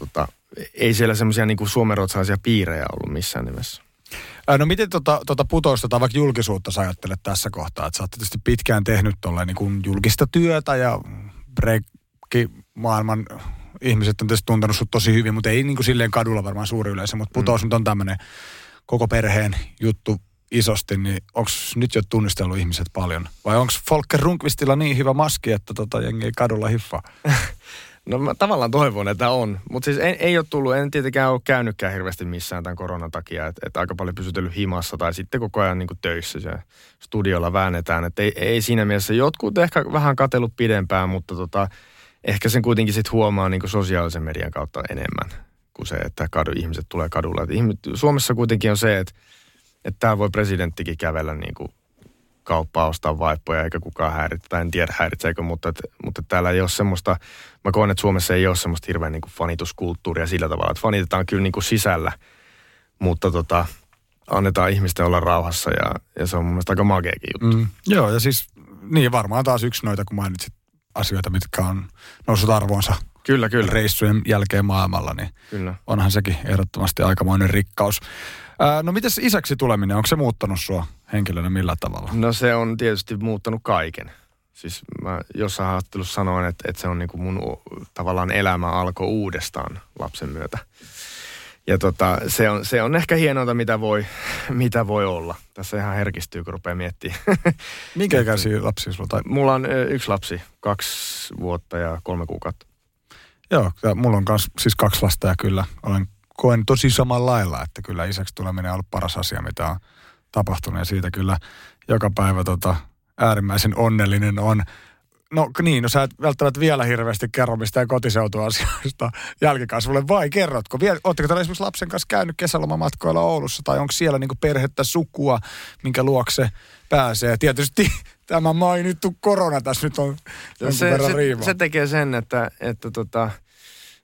ei siellä semmoisia niinku suomenruotsalaisia piirejä ollut missään nimessä. No miten tuota Putousta tai vaikka julkisuutta sä ajattelet tässä kohtaa? Että sä oot tietysti pitkään tehnyt tuolla niinku julkista työtä ja breikki-maailman ihmiset on tietysti tuntenut sut tosi hyvin, mutta ei niinku silleen kadulla varmaan suuri yleisö, mutta Putous nyt on tämmöinen koko perheen juttu isosti, niin onko nyt jo tunnistellut ihmiset paljon? Vai onko Folke Rundqvistilla niin hyvä maski, että jengi ei kadulla hiffaa? No mä tavallaan toivon, että on. Mutta siis ei ole tullut, en tietenkään ole käynytkään hirveästi missään tämän koronan takia. Että aika paljon pysytellyt himassa tai sitten koko ajan niin kuin töissä se studiolla väännetään. Että ei siinä mielessä. Jotkut ehkä vähän katsellut pidempään, mutta ehkä sen kuitenkin sitten huomaa niin kuin sosiaalisen median kautta enemmän kuin se, että ihmiset tulee kadulla. Suomessa kuitenkin on se, että täällä voi presidenttikin kävellä niin kuin kauppaa, ostaa vaippoja, eikä kukaan häiritse, tai en tiedä häiritseekö, mutta täällä ei ole semmoista, mä koen, että Suomessa ei ole semmoista hirveän niin kuin fanituskulttuuria sillä tavalla, että fanitetaan kyllä niin kuin sisällä, mutta annetaan ihmisten olla rauhassa, ja se on mun mielestä aika mageakin juttu. Joo, ja siis niin varmaan taas yksi noita, kun mainitsit asioita, mitkä on noussut arvoonsa. Kyllä. Reissujen jälkeen maailmalla, niin kyllä. Onhan sekin ehdottomasti aikamoinen rikkaus. No mites isäksi tuleminen, onko se muuttanut sua henkilönä millä tavalla? No se on tietysti muuttanut kaiken. Siis mä jossain haastattelussa sanoin, että se on niinku mun tavallaan elämä alkoi uudestaan lapsen myötä. Ja se on ehkä hienointa, mitä voi olla. Tässä ihan herkistyy, kun rupeaa miettimään. Minkä ikäisiä lapsia sulla? Mulla on yksi lapsi, 2 vuotta ja 3 kuukautta. Joo, mulla on siis 2 lasta ja kyllä koen tosi samanlailla, että kyllä isäksi tuleminen on ollut paras asia, mitä on tapahtunut ja siitä kyllä joka päivä äärimmäisen onnellinen on. No niin, sä et välttämättä vielä hirveästi kerro mistään kotiseutuasioista jälkikasvulle, vai kerrotko? Ootteko täällä esimerkiksi lapsen kanssa käynyt kesälomamatkoilla Oulussa, tai onko siellä niinku perhettä, sukua, minkä luokse pääsee? Tietysti tämä mainittu korona tässä nyt on jonkun verran riivaa. Se tekee sen, että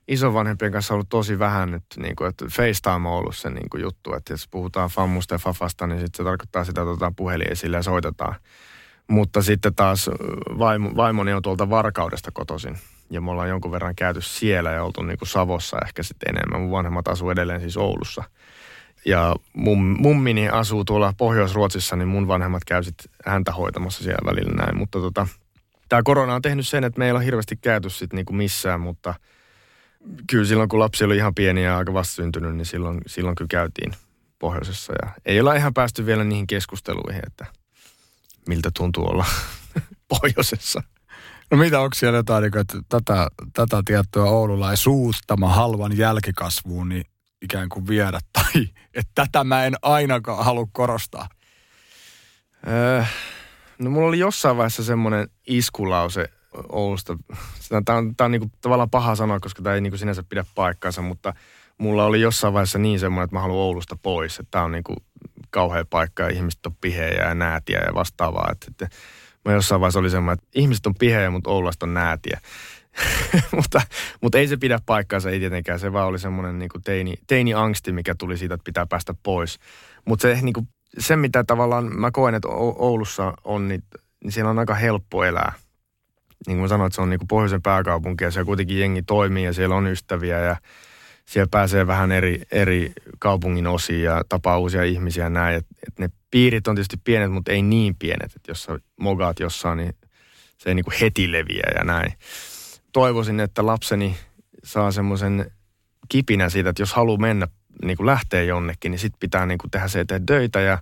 isovanhempien kanssa on ollut tosi vähän nyt, niin kuin, että FaceTime on ollut se niin kuin juttu, että jos puhutaan fammusta ja fafasta, niin sit se tarkoittaa sitä, että otetaan puhelin esille ja soitetaan. Mutta sitten taas vaimoni on tuolta Varkaudesta kotoisin ja me ollaan jonkun verran käyty siellä ja oltu niin kuin Savossa ehkä sitten enemmän. Mun vanhemmat asuu edelleen siis Oulussa ja mummini asuu tuolla Pohjois-Ruotsissa, niin mun vanhemmat käy sitten häntä hoitamassa siellä välillä näin. Mutta tämä korona on tehnyt sen, että me ei ole hirveästi käyty sitten niin kuin missään, mutta kyllä silloin kun lapsi oli ihan pieni ja aika vastasyntynyt, niin silloin kyllä käytiin pohjoisessa ja ei olla ihan päästy vielä niihin keskusteluihin, että miltä tuntuu olla pohjoisessa. No mitä, onko siellä jotain, että tätä tietoa oululaisuutta mä haluan jälkikasvuun niin ikään kuin viedä, tai että tätä mä en ainakaan halua korostaa? No mulla oli jossain vaiheessa semmoinen iskulause Oulusta. Tämä on niinku tavallaan paha sana, koska tämä ei niinku sinänsä pidä paikkaansa, mutta mulla oli jossain vaiheessa niin semmoinen, että mä haluan Oulusta pois, että tämä on niinku kauhea paikka ja ihmiset on pihejä ja näätiä ja vastaavaa. Että mä jossain vaiheessa oli semmoinen, että ihmiset on pihejä, mutta Oulasta on näätiä. mutta ei se pidä paikkaansa, ei tietenkään. Se vaan oli semmoinen niinku teini-angsti, mikä tuli siitä, että pitää päästä pois. Mutta se, niinku, se, mitä tavallaan mä koen, että Oulussa on, niin siellä on aika helppo elää. Niin kuin mä sanoin, että se on niinku pohjoisen pääkaupunki ja siellä kuitenkin jengi toimii ja siellä on ystäviä ja siellä pääsee vähän eri kaupungin osiin ja tapaa uusia ihmisiä ja näin. Et ne piirit on tietysti pienet, mutta ei niin pienet. Et jos sä mogaat jossain, niin se ei niinku heti leviä ja näin. Toivoisin, että lapseni saa semmoisen kipinä siitä, että jos haluaa mennä, niinku lähteä jonnekin, niin sit pitää niinku tehdä se eteen töitä ja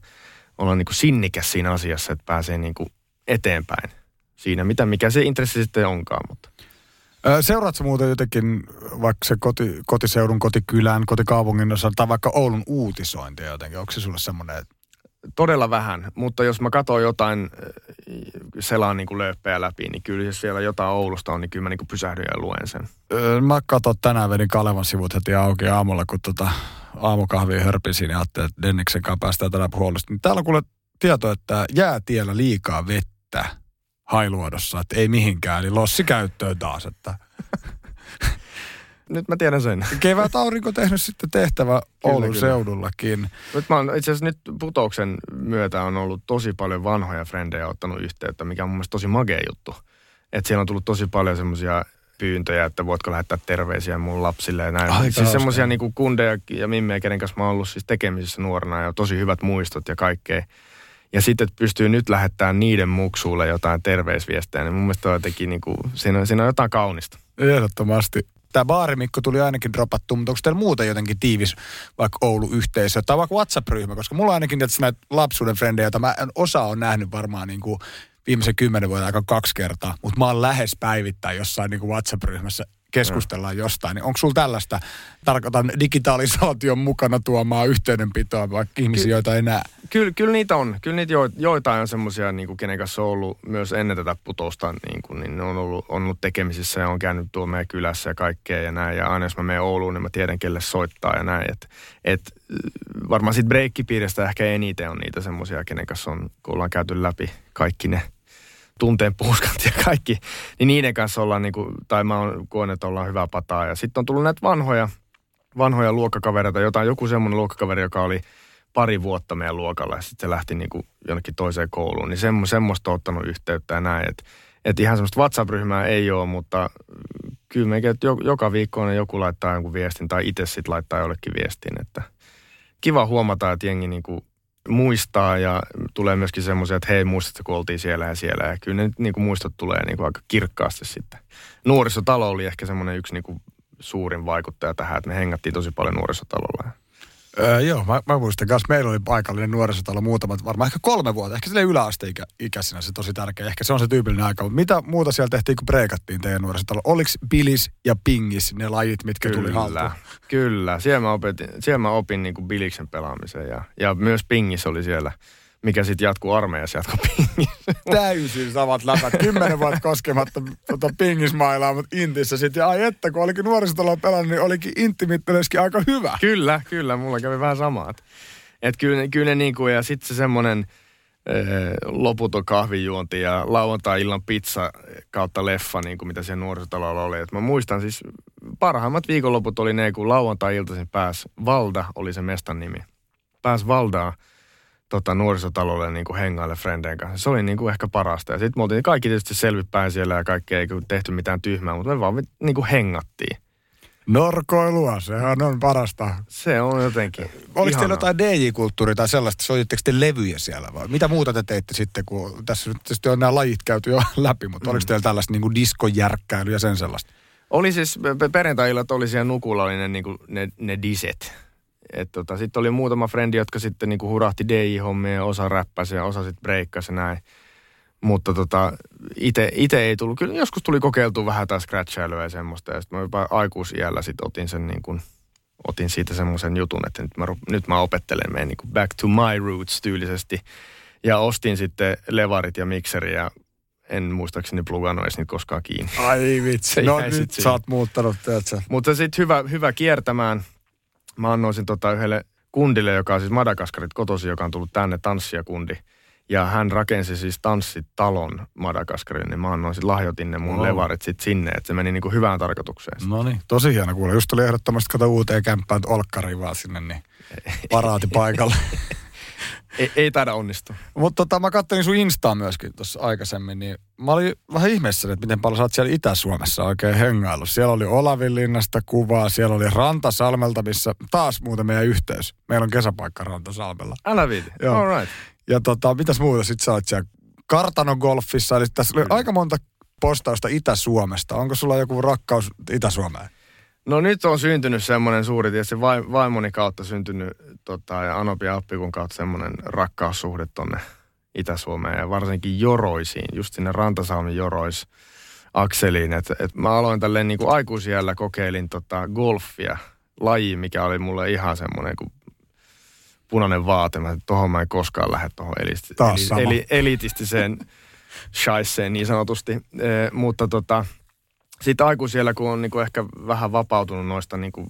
olla niinku sinnikäs siinä asiassa, että pääsee niinku eteenpäin siinä, mikä se intressi sitten onkaan, mutta. Seuraatko muuten jotenkin vaikka se kotiseudun, kotikylän, kotikaupungin osalta tai vaikka Oulun uutisointia jotenkin? Onko se sulle semmoinen? todella vähän, mutta jos mä katson jotain, selaan niin kuin lööppejä läpi, niin kyllä jos siellä jotain Oulusta on, niin kyllä mä niin kuin pysähdyn ja luen sen. Mä katson tänään, vedin Kalevan sivut heti auki aamulla, kun aamukahviin hörpisin ja ajattelin, että Denniksen kanssa päästään tänään puolesta. Niin täällä on kuule tieto, että jäätiellä liikaa vettä Hailuodossa, että ei mihinkään, eli lossi käyttöön taas, että... Nyt mä tiedän sen. Kevät aurinko tehnyt sitten tehtävä Oulun kyllä. seudullakin. Nyt mä oon, itse asiassa nyt Putouksen myötä on ollut tosi paljon vanhoja frendejä ottanut yhteyttä, mikä on mun mielestä tosi magea juttu. Että siellä on tullut tosi paljon semmoisia pyyntöjä, että voitko lähettää terveisiä mun lapsille ja näin. Aika siis semmoisia niinku kundeja ja mimmejä, kenen kanssa mä oon ollut siis tekemisissä nuorena ja tosi hyvät muistot ja kaikkea. Ja sitten, että pystyy nyt lähettämään niiden muksuille jotain terveisviestejä, niin mun mielestä on jotenkin niinku, siinä on jotain kaunista. Ehdottomasti. Tämä baarimikko tuli ainakin dropattua, mutta onko teillä muuten jotenkin tiivis vaikka Oulu-yhteisö tai vaikka WhatsApp-ryhmä? Koska mulla on ainakin tietysti näitä lapsuuden frendejä, joita mä osa on nähnyt varmaan niin kuin viimeisen 10 vuotta aika 2 kertaa, mutta mä oon lähes päivittäin jossain niin kuin WhatsApp-ryhmässä keskustellaan jostain. Niin onko sulla tällaista, tarkoitan digitalisaation mukana tuomaa yhteydenpitoa vaikka ihmisiä, joita enää? Kyllä niitä on. Kyllä niitä joitain on semmoisia, niin kenen kanssa on ollut myös ennen tätä Putousta, niin ne on ollut tekemisissä ja on käynyt tuolla meidän kylässä ja kaikkea ja näin. Ja aina jos mä menen Ouluun, niin mä tiedän, kelle soittaa ja näin. Et varmaan siitä breikkipiiristä ehkä eniten on niitä semmoisia, kenen kanssa on, kun ollaan käyty läpi kaikki ne tunteen puuskat ja kaikki, niin niiden kanssa ollaan niinku, tai mä koen, että ollaan hyvää pataa. Ja sitten on tullut näitä vanhoja luokkakavereita, joku semmoinen luokkakaveri, joka oli pari vuotta meidän luokalla ja sitten se lähti niinku jonnekin toiseen kouluun. Niin semmoista on ottanut yhteyttä ja näin. Et ihan semmoista WhatsApp-ryhmää ei ole, mutta kyllä meikä, että joka viikko joku laittaa jonkun viestin tai itse sitten laittaa jollekin viestin. Että kiva huomata, että jengi niinku muistaa ja tulee myöskin semmoisia, että hei, muistatko, kun oltiin siellä ja siellä. Ja kyllä ne niin kuin muistot tulee niin kuin aika kirkkaasti sitten. Nuorisotalo oli ehkä semmoinen yksi niin kuin suurin vaikuttaja tähän, että me hengattiin tosi paljon nuorisotalolla. Joo, mä muistan kanssa. Meillä oli paikallinen nuorisotalo muutamat, varmaan ehkä 3 vuotta. Ehkä silleen yläasteikäisenä se tosi tärkeä. Ehkä se on se tyypillinen aika. Mutta mitä muuta siellä tehtiin, kun breikattiin teidän nuorisotalo? Oliko bilis ja pingis ne lajit, mitkä tuli haltuun? Kyllä. Siellä mä opin niinku biliksen pelaamisen ja myös pingis oli siellä, mikä sitten jatkuu armeijassa jatkuu pingis. Täysin samat läpät. 10 vuotta koskematta pingismailaa, mutta intissä sitten. Ja ai että, kun olikin nuorisotaloa pelannut, niin olikin intimittelyskin aika hyvä. Kyllä. Mulla kävi vähän samaa. Että kyllä ne niinku, ja sitten se semmoinen loputon kahvijuonti ja lauantai-illan pizza kautta leffa, niinku mitä siellä nuorisotalolla oli. Et mä muistan siis, parhaimmat viikonloput oli ne, kun lauantai-iltaisin pääsi Valda, oli se mestan nimi. Pääsi Valdaan. Nuorisotalolle niin kuin hengaille frendeen kanssa. Se oli niin kuin ehkä parasta. Ja sitten me oltiin kaikki tietysti selvipäin siellä ja kaikkea ei tehty mitään tyhmää, mutta me vaan niin kuin hengattiin. Norkoilua, sehän on parasta. Se on jotenkin. Oliko teillä jotain DJ-kulttuuria tai sellaista? Soititteko te levyjä siellä vai? Mitä muuta te teitte sitten, kun tässä nyt on nämä lajit käyty jo läpi, mutta oliko teillä tällaista niin kuin diskojärkkäilyä ja sen sellaista? Oli siis, perjantai-illat oli siellä Nukulla, oli ne diset. Sitten oli muutama frendi, jotka sitten niinku hurahti DJ-hommia, osa räppäsi ja osa sitten breikkasi näin. Mutta ite ei tullut. Kyllä joskus tuli kokeiltua vähän tai scratchailyä ja semmoista. Ja sitten mä jopa aikuisiällä sitten otin siitä semmoisen jutun, että nyt mä opettelen meidän niinku back to my roots tyylisesti. Ja ostin sitten levarit ja mikseri ja en muistaakseni plugannut edes niitä koskaan kiinni. Ai vitsi, no nyt sä oot muuttanut täältä. Mutta sitten hyvä kiertämään. Mä annoisin yhdelle kundille, joka on siis Madagaskarit kotosi, joka on tullut tänne tanssijakundi. Ja hän rakensi siis tanssitalon Madagaskariin, niin mä lahjoitin ne mun levarit sit sinne, että se meni niinku hyvään tarkoitukseen. No niin, tosi hieno kuule. Just tuli ehdottomasti kato uuteen kämppään, että olkkariin vaan sinne, niin paraati paikalle. Ei taida onnistua. Mutta mä kattelin sun Instaa myöskin tuossa aikaisemmin, niin mä olin vähän ihmeessä, että miten paljon sä oot siellä Itä-Suomessa oikein hengailu. Siellä oli Olavinlinnasta kuvaa, siellä oli Rantasalmelta, missä taas muuten meidän yhteys. Meillä on kesäpaikka Rantasalmella. Älä viiti, all right. Ja mitäs muuta sit sä oot siellä Kartanogolfissa, eli tässä oli aika monta postausta Itä-Suomesta. Onko sulla joku rakkaus Itä-Suomeen? No nyt on syntynyt semmoinen suuri, tietysti vaimoni kautta syntynyt ja Anopia Appikun kautta semmoinen rakkaussuhde tonne Itä-Suomeen ja varsinkin Joroisiin, just sinne Rantasalmin Jorois-akseliin. Et mä aloin tälleen niin kuin aikuisiällä kokeilin golfia, laji, mikä oli mulle ihan semmoinen, kun punainen vaate. Mä tohon mä en koskaan lähde tohon elitistiseen shaiseen niin sanotusti. Mutta sitten aikuisiellä, kun on niinku ehkä vähän vapautunut noista niinku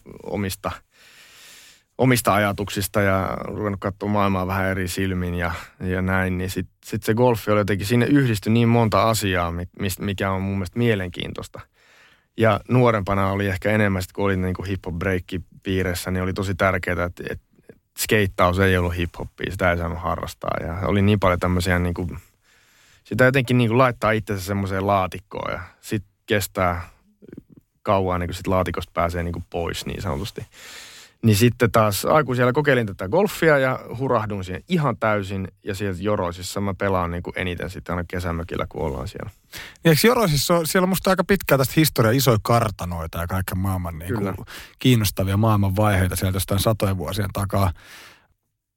omista ajatuksista ja ruvennut katsoa maailmaa vähän eri silmin ja näin, niin sit se golfi oli jotenkin, sinne yhdistyi niin monta asiaa, mikä on mun mielestä mielenkiintoista. Ja nuorempana oli ehkä enemmän, sit kun olin niinku hip-hop-breikki-piirissä, niin oli tosi tärkeää, että skeittaus ei ollut hip-hoppia, sitä ei saanut harrastaa. Ja oli niin paljon tämmöisiä, niinku, sitä jotenkin niinku laittaa itsensä semmoiseen laatikkoon ja sit kestää kauan, niin kun sit laatikosta pääsee niinku pois niin sanotusti. Niin sitten taas aikuisella kokeilin tätä golfia ja hurahdun siihen ihan täysin. Ja sieltä Joroisissa mä pelaan niin kuin eniten sitten aina kesämökillä, kun ollaan siellä. Eikö Joroisissa, siellä on musta aika pitkää tästä historiaa, isoja kartanoita ja kaiken maailman niin kuin kiinnostavia maailmanvaiheita sieltä jostain satojen vuosien takaa.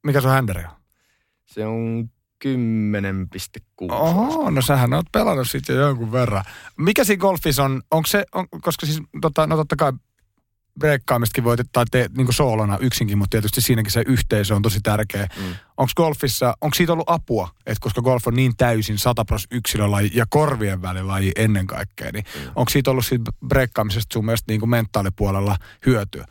Mikä se on händeri on? Se on 10,6. Oho, no sähän oot pelannut siitä jo jonkun verran. Mikä siinä golfissa on, onko se, on, koska siis no totta kai, breikkaamistakin voi tehdä niin soolona yksinkin, mutta tietysti siinäkin se yhteisö on tosi tärkeä. Mm. Onko golfissa, onko siitä ollut apua, että koska golf on niin täysin 100% yksilölaji ja korvien välilaji ennen kaikkea, niin onko siitä ollut siitä breikkaamisesta sun mielestä niin kuin mentaalipuolella hyötyä?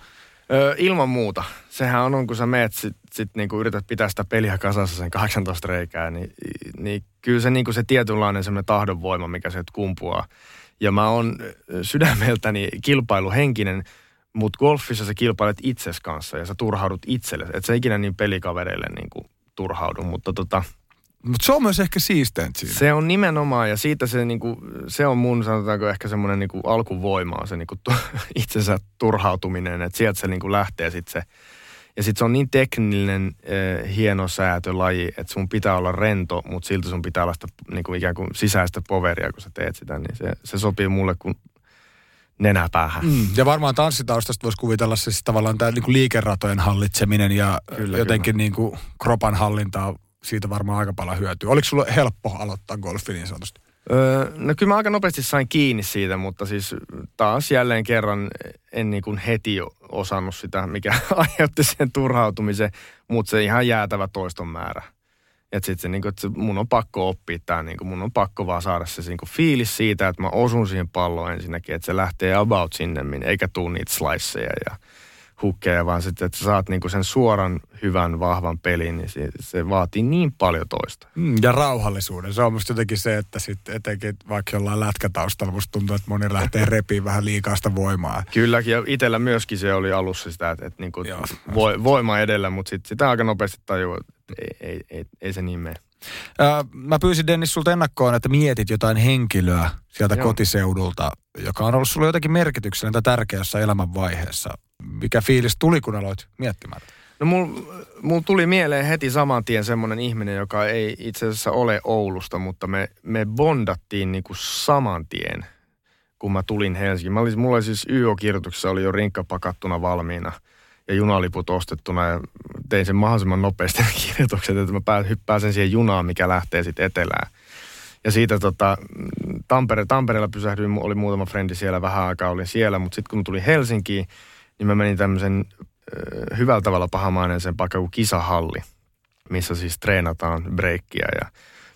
Ilman muuta. Sehän on, kun sä meet, sit niin kuin yrität pitää sitä peliä kasassa sen 18 reikää, niin kyllä se, niin kuin se tietynlainen semmoinen tahdonvoima, mikä se kumpuaa. Ja mä oon sydämeltäni kilpailuhenkinen, mutta golfissa sä kilpailet itses kanssa ja sä turhaudut itsellesi. Et sä ikinä niin pelikavereille niinku turhaudu, mutta Mutta se on myös ehkä siisteempi. Se on nimenomaan, ja siitä se niinku, se on mun, sanotaanko ehkä semmoinen niinku alkuvoimaa, se niinku itsensä turhautuminen, että sieltä se niinku lähtee sit se. Ja sit se on niin tekninen, hieno säätölaji, että sun pitää olla rento, mutta silti sun pitää olla sitä niinku ikään kuin sisäistä poveria, kun sä teet sitä, niin se sopii mulle, kun nenäpäähän. Ja varmaan tanssitaustasta voisi kuvitella se siis tavallaan tämä niinku liikeratojen hallitseminen ja kyllä, jotenkin niinku kropan hallintaa, siitä varmaan aika paljon hyötyä. Oliko sulla helppo aloittaa golfi niin sanotusti? No kyllä mä aika nopeasti sain kiinni siitä, mutta siis taas jälleen kerran en niin kuin heti osannut sitä, mikä aiheutti sen turhautumisen, mutta se ihan jäätävä toiston määrä. Että sitten niin mun on pakko oppia tämä, niin mun on pakko vaan saada se niin fiilis siitä, että mä osun siihen palloon ensinnäkin, että se lähtee about sinne, eikä tuu niitä sliceja ja hukkeja, vaan sitten, että sä saat niin sen suoran, hyvän, vahvan pelin, niin se vaatii niin paljon toista. Ja rauhallisuuden. Se on musta jotenkin se, että sitten etenkin vaikka jollain lätkätaustalla musta tuntuu, että moni lähtee repiin vähän liikaa sitä voimaa. Kylläkin, ja itsellä myöskin se oli alussa sitä, että niin joo, voima edellä, mutta sitten sitä aika nopeasti tajua. Ei se niin mene. Mä pyysin Dennis sulta ennakkoon, että mietit jotain henkilöä sieltä kotiseudulta, joka on ollut sulle jotenkin merkityksellinen tai tärkeä jossain elämänvaiheessa. Mikä fiilis tuli, kun aloit miettimään? No mul tuli mieleen heti saman tien semmoinen ihminen, joka ei itse asiassa ole Oulusta, mutta me bondattiin niinku saman tien, kun mä tulin Helsinkiin. Mulla oli siis YO-kirjoituksessa oli jo rinkka pakattuna valmiina. Ja junaliput ostettuna ja tein sen mahdollisimman nopeasti kirjoitukset, että mä hyppääsen siihen junaan, mikä lähtee sitten etelään. Ja siitä Tampereella pysähdyin, oli muutama frendi siellä, vähän aikaa olin siellä, mutta sitten kun tulin Helsinkiin, niin mä menin tämmöisen hyvällä tavalla pahamaineeseen paikkaan kuin Kisahalli, missä siis treenataan breikkiä. Ja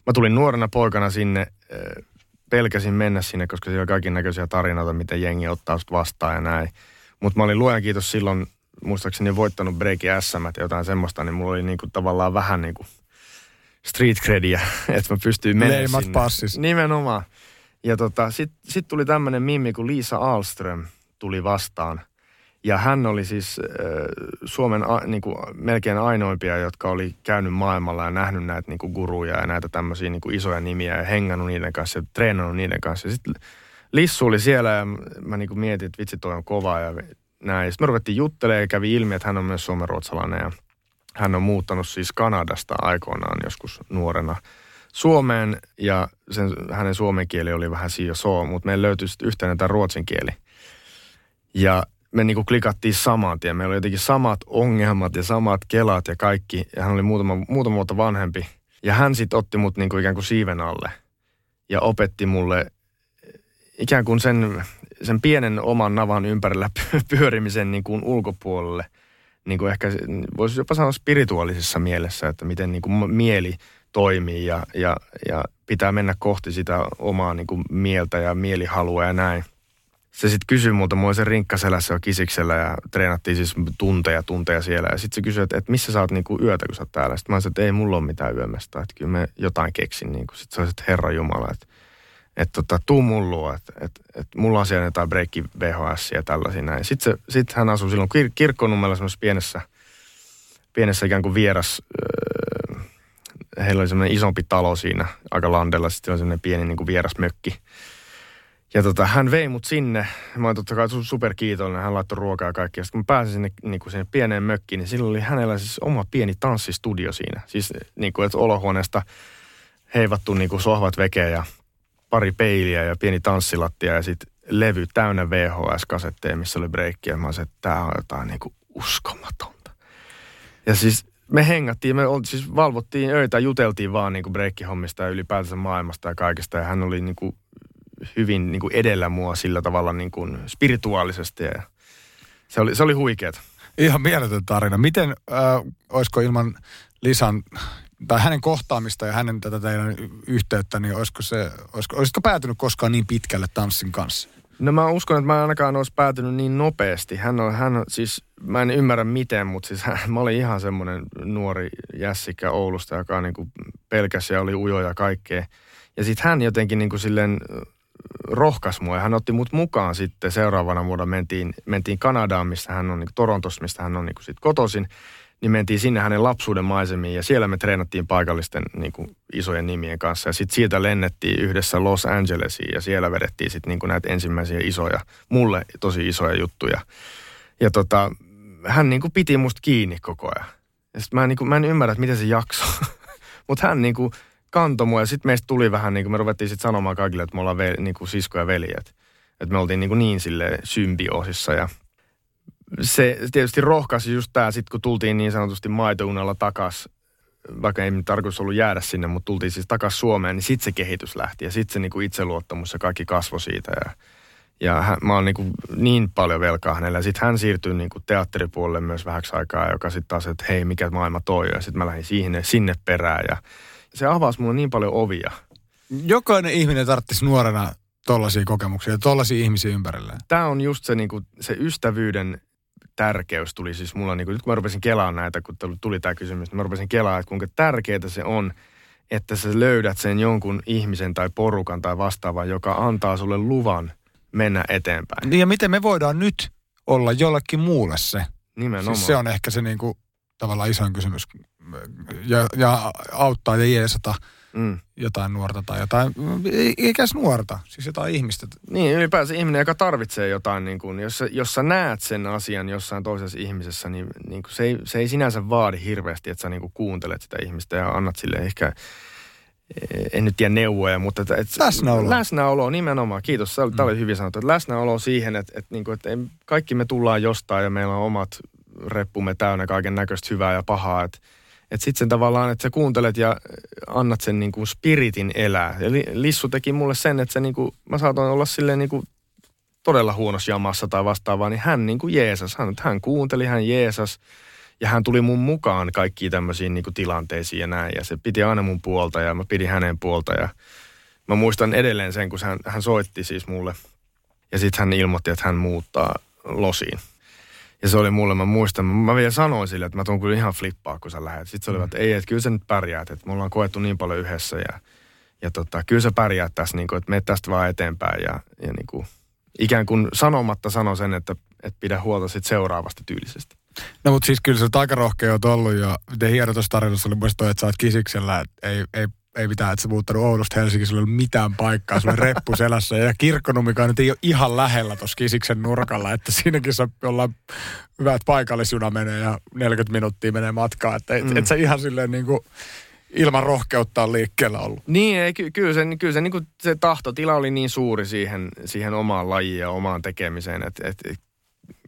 mä tulin nuorena poikana sinne, pelkäsin mennä sinne, koska siellä on kaiken näköisiä tarinoita, miten jengi ottaa sut vastaan ja näin. Mutta mä olin luojan kiitos silloin, muistaakseni voittanut breiki SM:t ja jotain semmoista, niin mulla oli niinku tavallaan vähän niinku street crediä, että mä pystyin menemään sinne. Leimat passis. Nimenomaan. Ja sit tuli tämmönen mimmi, kun Liisa Ahlström tuli vastaan. Ja hän oli siis Suomen niinku melkein ainoimpia, jotka oli käynyt maailmalla ja nähnyt näitä niinku guruja ja näitä tämmöisiä niinku isoja nimiä ja hengannut niiden kanssa ja treenannut niiden kanssa. Ja sit Lissu oli siellä ja mä niinku mietin, että vitsi toi on kovaa ja näin. Sitten me ruvettiin juttelemaan ja kävi ilmi, että hän on myös suomenruotsalainen ja hän on muuttanut siis Kanadasta aikoinaan joskus nuorena Suomeen ja hänen suomen kieli oli vähän siioso, mutta meillä löytyi sitten yhteinen tämä ruotsin kieli. Ja me niinku klikattiin saman tien. Meillä oli jotenkin samat ongelmat ja samat kelat ja kaikki. Ja hän oli muutama vuotta vanhempi ja hän sitten otti mut niinku ikään kuin siiven alle ja opetti mulle ikään kuin sen pienen oman navan ympärillä pyörimisen niin kuin ulkopuolelle niin kuin ehkä voisi jopa sanoa spirituaalisessa mielessä, että miten niin kuin mieli toimii ja pitää mennä kohti sitä omaa niin kuin mieltä ja mielihalua ja näin. Se sitten kysyi multa, mulla oli se rinkkaselässä ja kisiksellä ja treenattiin siis tunteja siellä. Ja sitten se kysyi, että missä sä oot niinku yötä, kun sä oot täällä. Sitten mä sanoin, että ei mulla ole mitään yömestaa, että kyllä mä jotain keksin. Niinku. Sitten sä olet, että Herra Jumala, että tuu mun luo, että mulla on siellä jotain breikki VHS ja tällaisia näin. Sitten hän asui silloin kirkkonummella semmoisessa pienessä ikään kuin vieras. Heillä oli semmoinen isompi talo siinä aika landella, sitten oli semmoinen pieni niin kuin vieras mökki. Ja hän vei mut sinne. Mä oon totta kai superkiitollinen. Hän laittoi ruokaa ja kaikkea. Sitten kun mä pääsin sinne, niin kuin sinne pieneen mökkiin, niin silloin oli hänellä siis oma pieni tanssistudio siinä. Siis niin kuin, että olohuoneesta heivattu niin kuin sohvat vekeä ja pari peiliä ja pieni tanssilattia ja sitten levy täynnä VHS-kasetteja, missä oli breikkiä. Mä sanoin, että tää on jotain niin kuin uskomatonta. Ja siis me hengattiin, siis valvottiin öitä, juteltiin vaan niin kuin breikkihommista ja ylipäätänsä maailmasta ja kaikesta. Ja hän oli niin kuin hyvin niin kuin edellä mua sillä tavalla niin kuin spirituaalisesti ja se oli huikeeta. Ihan mieletön tarina. Miten, olisiko ilman Liisan, tai hänen kohtaamista ja hänen tätä teidän yhteyttä, niin olisitko päätynyt koskaan niin pitkälle tanssin kanssa? No mä uskon, että mä ainakaan olisi päätynyt niin nopeasti. Hän on siis, mä en ymmärrä miten, mutta siis mä olin ihan semmoinen nuori jässikkä Oulusta, joka niin kuin pelkäsi ja oli ujoja kaikkea. Ja sitten hän jotenkin niin kuin silleen rohkasi mua ja hän otti mut mukaan sitten seuraavana vuonna mentiin Kanadaan, mistä hän on niin Torontossa, mistä hän on niin sitten kotoisin, niin mentiin sinne hänen lapsuuden maisemiin ja siellä me treenattiin paikallisten niin kuin isojen nimien kanssa ja sitten siitä lennettiin yhdessä Los Angelesiin ja siellä vedettiin sitten niin kuin näitä ensimmäisiä isoja, mulle tosi isoja juttuja ja hän niin kuin piti musta kiinni koko ajan ja sitten mä en ymmärrä, että miten se jaksoi, mutta hän niin kuin kantoi mua ja sitten meistä tuli vähän niin kuin me ruvettiin sitten sanomaan kaikille, että me ollaan niin kuin sisko ja veli. Että me oltiin niin silleen symbioosissa ja se tietysti rohkaisi just tää sitten, kun tultiin niin sanotusti maitounalla takas, vaikka ei tarkoitus ollut jäädä sinne, mutta tultiin siis takas Suomeen, niin sitten se kehitys lähti ja sitten se niin kuin itseluottamus ja kaikki kasvoi siitä ja mä oon niin paljon velkaa hänellä ja sitten hän siirtyi niin kuin teatteripuolelle myös vähäksi aikaa, joka sitten taas, että hei, mikä maailma toi ja sitten mä lähdin sinne perään ja se avasi mulle niin paljon ovia. Jokainen ihminen tarvitsisi nuorena tollaisia kokemuksia ja tollaisia ihmisiä ympärillä. Tämä on just se, niin kuin, se ystävyyden tärkeys tuli siis mulla. Niin kuin, nyt kun mä rupesin kelaamaan näitä, kun tuli tämä kysymys, niin mä rupesin kelaamaan, että kuinka tärkeää se on, että sä löydät sen jonkun ihmisen tai porukan tai vastaavan, joka antaa sulle luvan mennä eteenpäin. Niin ja miten me voidaan nyt olla jollekin muulle se? Nimenomaan. Siis se on ehkä se niin kuin tavallaan isoin kysymys. Ja auttaa ja jeesata jotain nuorta tai jotain, ikäis nuorta, siis jotain ihmistä. Niin, ylipäänsä ihminen, joka tarvitsee jotain, niin kuin, jos sä näet sen asian jossain toisessa ihmisessä, niin kuin se ei sinänsä vaadi hirveästi, että sä niin kuin kuuntelet sitä ihmistä ja annat sille ehkä, en nyt tiedä neuvoja, mutta läsnäolo nimenomaan, kiitos, tämä oli hyvin sanottu, että läsnäolo siihen, että kaikki me tullaan jostain ja meillä on omat reppumme täynnä kaiken näköistä hyvää ja pahaa, että sitten sen tavallaan, että sä kuuntelet ja annat sen niin kuin spiritin elää. Eli Lissu teki mulle sen, että se niin kuin, mä saatoin olla silleen niin kuin todella huonossa jamassa tai vastaavaa, niin hän niin kuin jeesas. Hän kuunteli, hän jeesas ja hän tuli mun mukaan kaikkiin tämmöisiin niin kuin tilanteisiin ja näin. Ja se piti aina mun puolta ja mä pidin hänen puolta ja mä muistan edelleen sen, kun hän soitti siis mulle. Ja sitten hän ilmoitti, että hän muuttaa Losiin. Ja se oli mulle, mä muistan, mä vielä sanoin sille, että mä tuun kyllä ihan flippaa, kun sä lähet. Sitten se oli, että ei, että kyllä sä nyt pärjäät, että me ollaan koettu niin paljon yhdessä ja kyllä sä pärjäät tässä, niin kuin, että mene tästä vaan eteenpäin ja niin kuin, ikään kuin sanomatta sano sen, että pidä huolta sit seuraavasta tyylisesti. No mutta siis kyllä sä oot aika rohkea oot ollut ja miten hieno tuossa tarinassa oli muista toi, että sä oot kisiksellä, että ei mitään, että sä muuttanut Oulusta Helsinkiin, sulla ei ollut mitään paikkaa, sulla on reppu selässä. Ja kirkkonumikaan nyt ei ole ihan lähellä tuossa Kisiksen nurkalla, että siinäkin sä ollaan hyvät paikallisjuna menee ja 40 minuuttia menee matkaa. Että et sä ihan silleen niin kuin ilman rohkeutta liikkeellä ollut. Niin, ei, kyllä se, niin kuin se tahtotila oli niin suuri siihen omaan lajiin ja omaan tekemiseen, että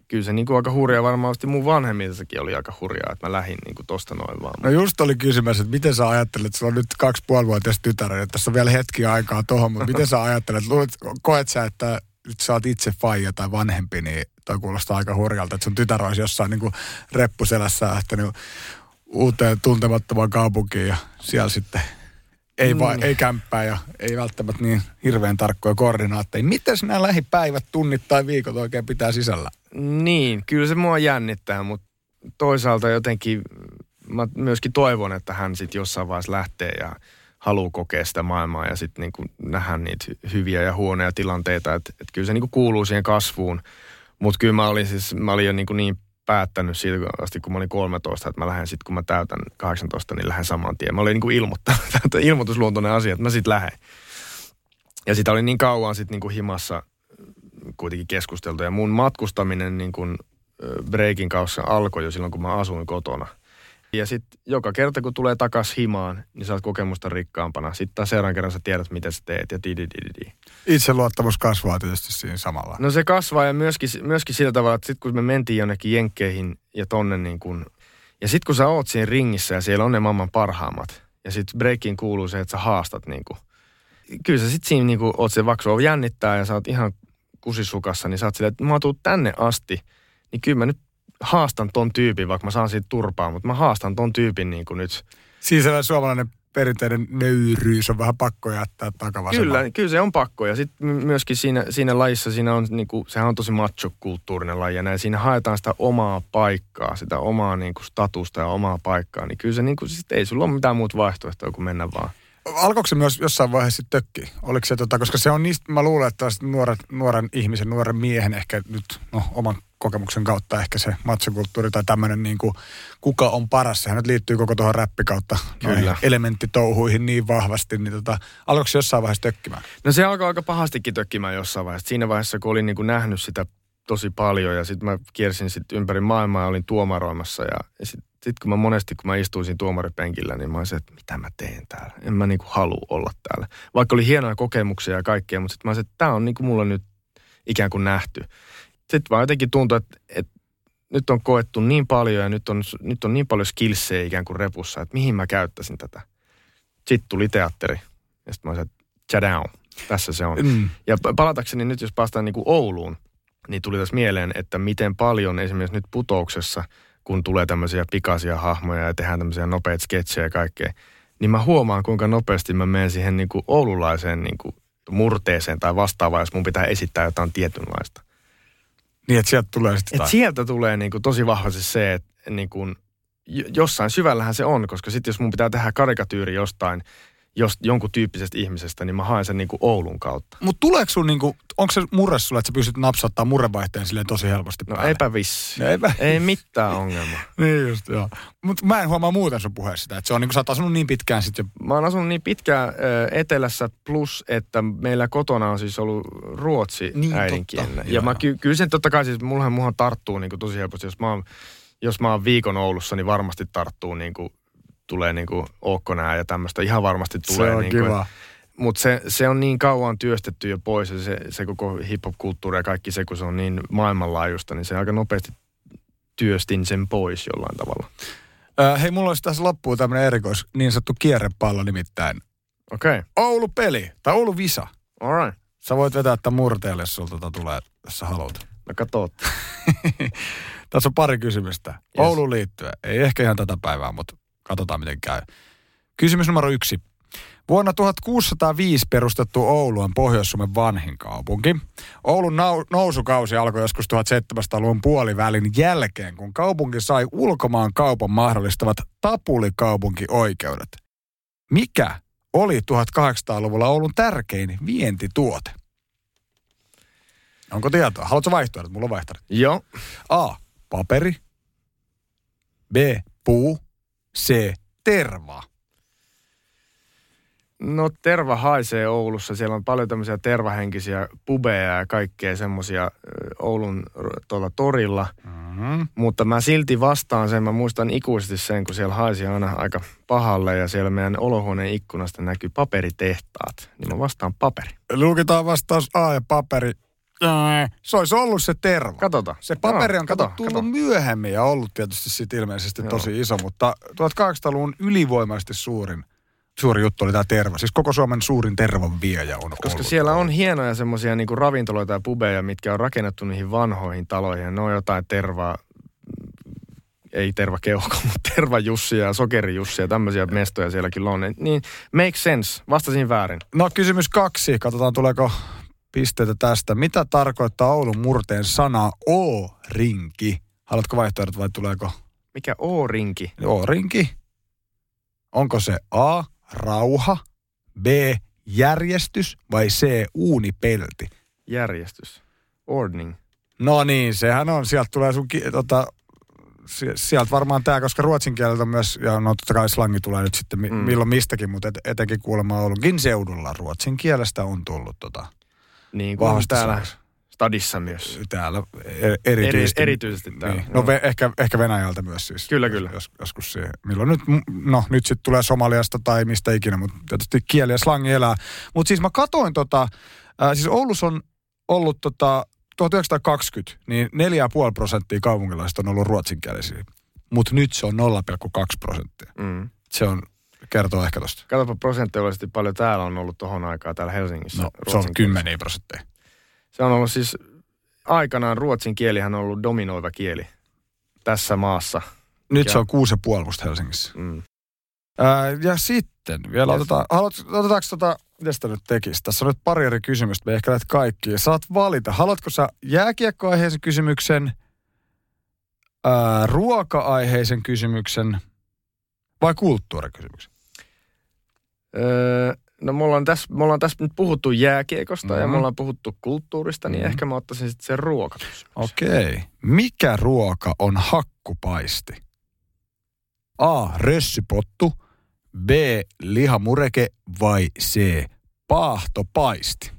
kyllä se niin kuin aika hurjaa, varmaan mun vanhemmistakin oli aika hurjaa, että mä lähdin niin kuin tosta noin vaan. No just oli kysymys, että miten sä ajattelet, että sulla on nyt 2,5-vuotias tytärä, että tässä on vielä hetki aikaa tohon, mutta miten sä ajattelet, koet sä, että nyt sä oot itse faija tai vanhempi, niin Tämä kuulostaa aika hurjalta, että sun tytär olisi jossain niin kuin reppuselässä lähtenyt uuteen tuntemattomaan kaupunkiin ja siellä sitten ei kämppää ja ei välttämättä niin hirveän tarkkoja koordinaatteja. Mites nämä lähipäivät, tunnit tai viikot oikein pitää sisällä? Niin, kyllä se mua jännittää, mutta toisaalta jotenkin mä myöskin toivon, että hän sitten jossain vaiheessa lähtee ja haluaa kokea sitä maailmaa ja sitten niinku nähdä niitä hyviä ja huonoja tilanteita. Et kyllä se niinku kuuluu siihen kasvuun, mutta kyllä mä olin jo niin päättänyt siitä asti, kun mä olin 13, että mä lähden sitten, kun mä täytän 18, niin lähden saman tien. Mä olin niinku ilmoitusluontoinen asia, että mä sitten lähden. Ja sitä oli niin kauan sitten niinku himassa kuitenkin keskusteltu. Ja mun matkustaminen niinku breikin kanssa alkoi jo silloin, kun mä asuin kotona. Ja sitten joka kerta, kun tulee takas himaan, niin saat kokemusta rikkaampana. Sitten taas seuraavan kerran sä tiedät, mitä sä teet ja Itseluottamus kasvaa tietysti siinä samalla. No se kasvaa ja myöskin sillä tavalla, että sitten kun me mentiin jonnekin jenkkeihin ja tonne niin kun... Ja sitten kun sä oot siinä ringissä ja siellä on ne maailman parhaammat. Ja sitten breakiin kuuluu se, että sä haastat niin kun... Kyllä sä sitten siinä niin kun oot se vaksua jännittää ja sä oot ihan kusisukassa, niin sä oot silleen, että mä oon tullut tänne asti, niin kyllä mä nyt haastan ton tyypin, vaikka mä saan siitä turpaa, mutta mä haastan ton tyypin niin kuin nyt. Siis suomalainen perinteinen nöyryys on vähän pakko jättää takavasemmalle. Kyllä se on pakko. Ja sitten myöskin siinä lajissa, siinä on, niin kuin, sehän on tosi macho-kulttuurinen laji ja näin. Siinä haetaan sitä omaa paikkaa, sitä omaa niin kuin statusta ja omaa paikkaa. Niin kyllä se niin kuin, siis ei sulla ole mitään muuta vaihtoehtoa kuin mennä vaan. Alkoiko se myös jossain vaiheessa tökkiä? Oliko se, koska se on niistä, mä luulen, että nuoren miehen ehkä nyt, oman kokemuksen kautta ehkä se matsokulttuuri tai tämmöinen niin kuin kuka on paras, sehän nyt liittyy koko tuohon räppikautta elementtitouhuihin niin vahvasti, niin alkoiko se jossain vaiheessa tökkimään? No se alkoi aika pahastikin tökkimään jossain vaiheessa. Siinä vaiheessa, kun olin niin kuin nähnyt sitä tosi paljon ja sitten mä kiersin sitten ympäri maailmaa ja olin tuomaroimassa ja sitten kun mä monesti, kun mä istuisin tuomaripenkillä, niin mä olisin, että mitä mä teen täällä? En mä niinku halua olla täällä. Vaikka oli hienoja kokemuksia ja kaikkea, mutta sitten mä olisin, että tää on niinku mulla nyt ikään kuin nähty. Sitten vaan jotenkin tuntuu, että nyt on koettu niin paljon ja nyt on niin paljon skillsejä ikään kuin repussa, että mihin mä käyttäisin tätä. Sitten tuli teatteri ja sitten mä olisin, että tjadown, tässä se on. Ja palatakseni nyt, jos päästään niinku Ouluun, niin tuli tässä mieleen, että miten paljon esimerkiksi nyt Putouksessa, kun tulee tämmöisiä pikaisia hahmoja ja tehdään tämmöisiä nopeita sketsejä ja kaikkea, niin mä huomaan, kuinka nopeasti mä menen siihen niin kuin oululaiseen niin kuin murteeseen tai vastaavaan, jos mun pitää esittää jotain tietynlaista. Niin, että sieltä tulee sitten sieltä tulee niin kuin tosi vahvasti se, että niin kuin jossain syvällähän se on, koska sitten jos mun pitää tehdä karikatyyri jostain, jonkun tyyppisestä ihmisestä, niin mä haen sen niinku Oulun kautta. Mutta tuleeko sun niinku, onko se murre sulla, että sä pystyt napsauttaa murrevaihteen silleen tosi helposti päälle? No eipä vissi. Ei mitään ongelmaa. Niin just, joo. Mutta mä en huomaa muuten sun puheessa sitä, että se on niinku, sä oot asunut niin pitkään sit jo. Mä oon asunut niin pitkään etelässä plus, että meillä kotona on siis ollut ruotsi niin, äidinkielinen. Ja mä kyllä sen totta kai siis, mullahan tarttuu niinku tosi helposti. Jos mä oon viikon Oulussa, niin varmasti tarttuu niinku... Tulee niinku ookkonää ja tämmöistä. Ihan varmasti tulee. Se on niinku, kiva. Mutta se on niin kauan työstetty jo pois. Ja se koko hip-hop-kulttuuri ja kaikki se, kun se on niin maailmanlaajuista, niin se aika nopeasti työstin sen pois jollain tavalla. Hei, mulla olisi tässä loppuun tämmöinen erikois niin sanottu kierrepallo nimittäin. Okei. Okay. Oulu-peli tai Oulu-visa. All right. Sä voit vetää tämän murteelle, jos sulta tulee, jos sä haluat. No katot. Tässä on pari kysymystä. Yes. Ouluun liittyen. Ei ehkä ihan tätä päivää, mutta... Katsotaan, miten käy. Kysymys numero 1. Vuonna 1605 perustettu Oulu on Pohjois-Suomen vanhin kaupunki. Oulun nousukausi alkoi joskus 1700-luvun puolivälin jälkeen, kun kaupunki sai ulkomaan kaupan mahdollistavat tapulikaupunkioikeudet. Mikä oli 1800-luvulla Oulun tärkein vientituote? Onko tietoa? Haluatko vaihtoehdot? Mulla on vaihtoehdot. Joo. A. Paperi. B. Puu. Se terva. No terva haisee Oulussa. Siellä on paljon tämmöisiä tervahenkisiä pubeja ja kaikkea semmoisia Oulun tuolla torilla. Mm-hmm. Mutta mä silti vastaan sen. Mä muistan ikuisesti sen, kun siellä haisi aina aika pahalle ja siellä meidän olohuoneen ikkunasta näkyy paperitehtaat. Niin mä vastaan paperi. Lukitaan vastaus A ja paperi. Se olisi ollut se terva. Katsotaan. Se paperi on tullut myöhemmin ja ollut tietysti siitä ilmeisesti tosi iso, mutta 1800-luvun ylivoimaisesti suurin suuri juttu oli tämä terva. Siis koko Suomen suurin tervon viejä on koska ollut. Koska siellä on hienoja semmoisia niinku ravintoloita ja pubeja, mitkä on rakennettu niihin vanhoihin taloihin. Ne on jotain tervaa, ei tervakeuhko, mutta tervajussia ja sokerijussia ja tämmöisiä mestoja siellä kyllä on. Niin, make sense. Vastasin väärin. No kysymys 2. Katsotaan tuleeko pisteitä tästä. Mitä tarkoittaa Oulun murteen sana O-rinki? Haluatko vaihtoehdot vai tuleeko? Mikä O-rinki? O-rinki. Onko se A, rauha, B, järjestys vai C, uunipelti? Järjestys. Ordning. No niin, sehän on. Sieltä tulee sun, sieltä varmaan tämä, koska ruotsin kieleltä myös, ja no totta kai slangi tulee nyt sitten milloin mistäkin, mutta etenkin kuulemma Oulunkin seudulla ruotsin kielestä on tullut niin kuin täällä stadissa myös. Täällä erityisesti täällä. Niin. No ehkä Venäjältä myös siis. Kyllä. Joskus siihen. Milloin nyt, nyt sitten tulee Somaliasta tai mistä ikinä, mutta tietysti kieli ja slangi elää. Mutta siis mä katoin siis Oulussa on ollut 1920, niin 4,5% kaupunkilaisista on ollut ruotsinkielisiä. Mutta nyt se on 0,2%. Mm. Se on... Kertoo ehkä tosta. Katsopa prosenttioisesti paljon täällä on ollut tohon aikaa täällä Helsingissä. No, se on 10%. Se on ollut siis, aikanaan ruotsin kielihän on ollut dominoiva kieli tässä maassa. Nyt se on 6,5 Helsingissä. Mm. Ja sitten vielä otetaanko miten nyt tekisi? Tässä on nyt pari eri kysymystä, me ehkä lähdet kaikkiin. Saat valita, haluatko sä jääkiekkoaiheisen kysymyksen, ruoka-aiheisen kysymyksen, vai kulttuurikysymyksen? No me ollaan tässä nyt puhuttu jääkiekosta ja me ollaan puhuttu kulttuurista, niin ehkä mä ottaisin sitten sen ruokakysymyksen. Okei. Mikä ruoka on hakkupaisti? A, rössypottu, B, lihamureke vai C, paahtopaisti?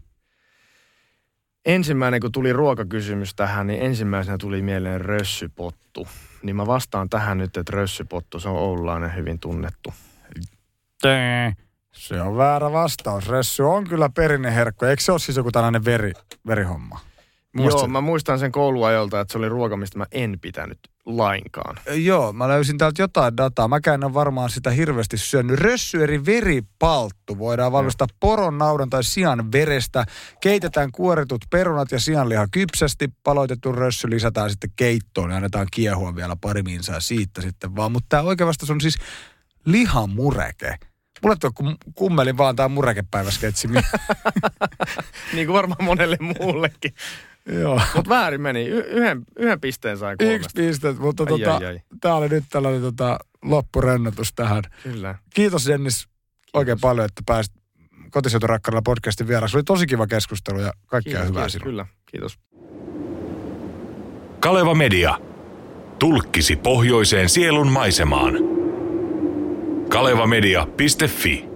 Ensimmäinen, kun tuli ruokakysymys tähän, niin ensimmäisenä tuli mieleen rössypottu. Niin mä vastaan tähän nyt, että rössypottu, se on oululainen hyvin tunnettu. Se on väärä vastaus. Rössy on kyllä perinneherkku. Eikö se ole siis joku tällainen verihomma? Joo, mä muistan sen kouluajolta, että se oli ruoka, mistä mä en pitänyt lainkaan. Joo, mä löysin täältä jotain dataa. Mäkään en ole varmaan sitä hirveästi syönyt. Rössy eri veripalttu voidaan valmistaa poron, naudan tai sian verestä. Keitetään kuoritut perunat ja sianliha kypsästi. Paloitettu rössy lisätään sitten keittoon ja annetaan kiehua vielä pari minsaa siitä sitten vaan. Mutta tämä oikein vastaus on siis lihamureke. Mulle tuo kummelin vaan tämä murekepäiväsketsi. Niin kuin varmaan monelle muullekin. Joo. Mutta väärin meni. Yhden pisteen sai 3. 1 piste, mutta tämä oli nyt tällainen loppurennotus tähän. Kyllä. Kiitos Dennis oikein paljon, että pääsit Kotiseuturakkaudella podcastin vieraksi. Oli tosi kiva keskustelu ja kaikkea hyvää sinulle. Kyllä, kiitos. Kaleva Media. Tulkkisi pohjoiseen sielun maisemaan. Kalevamedia.fi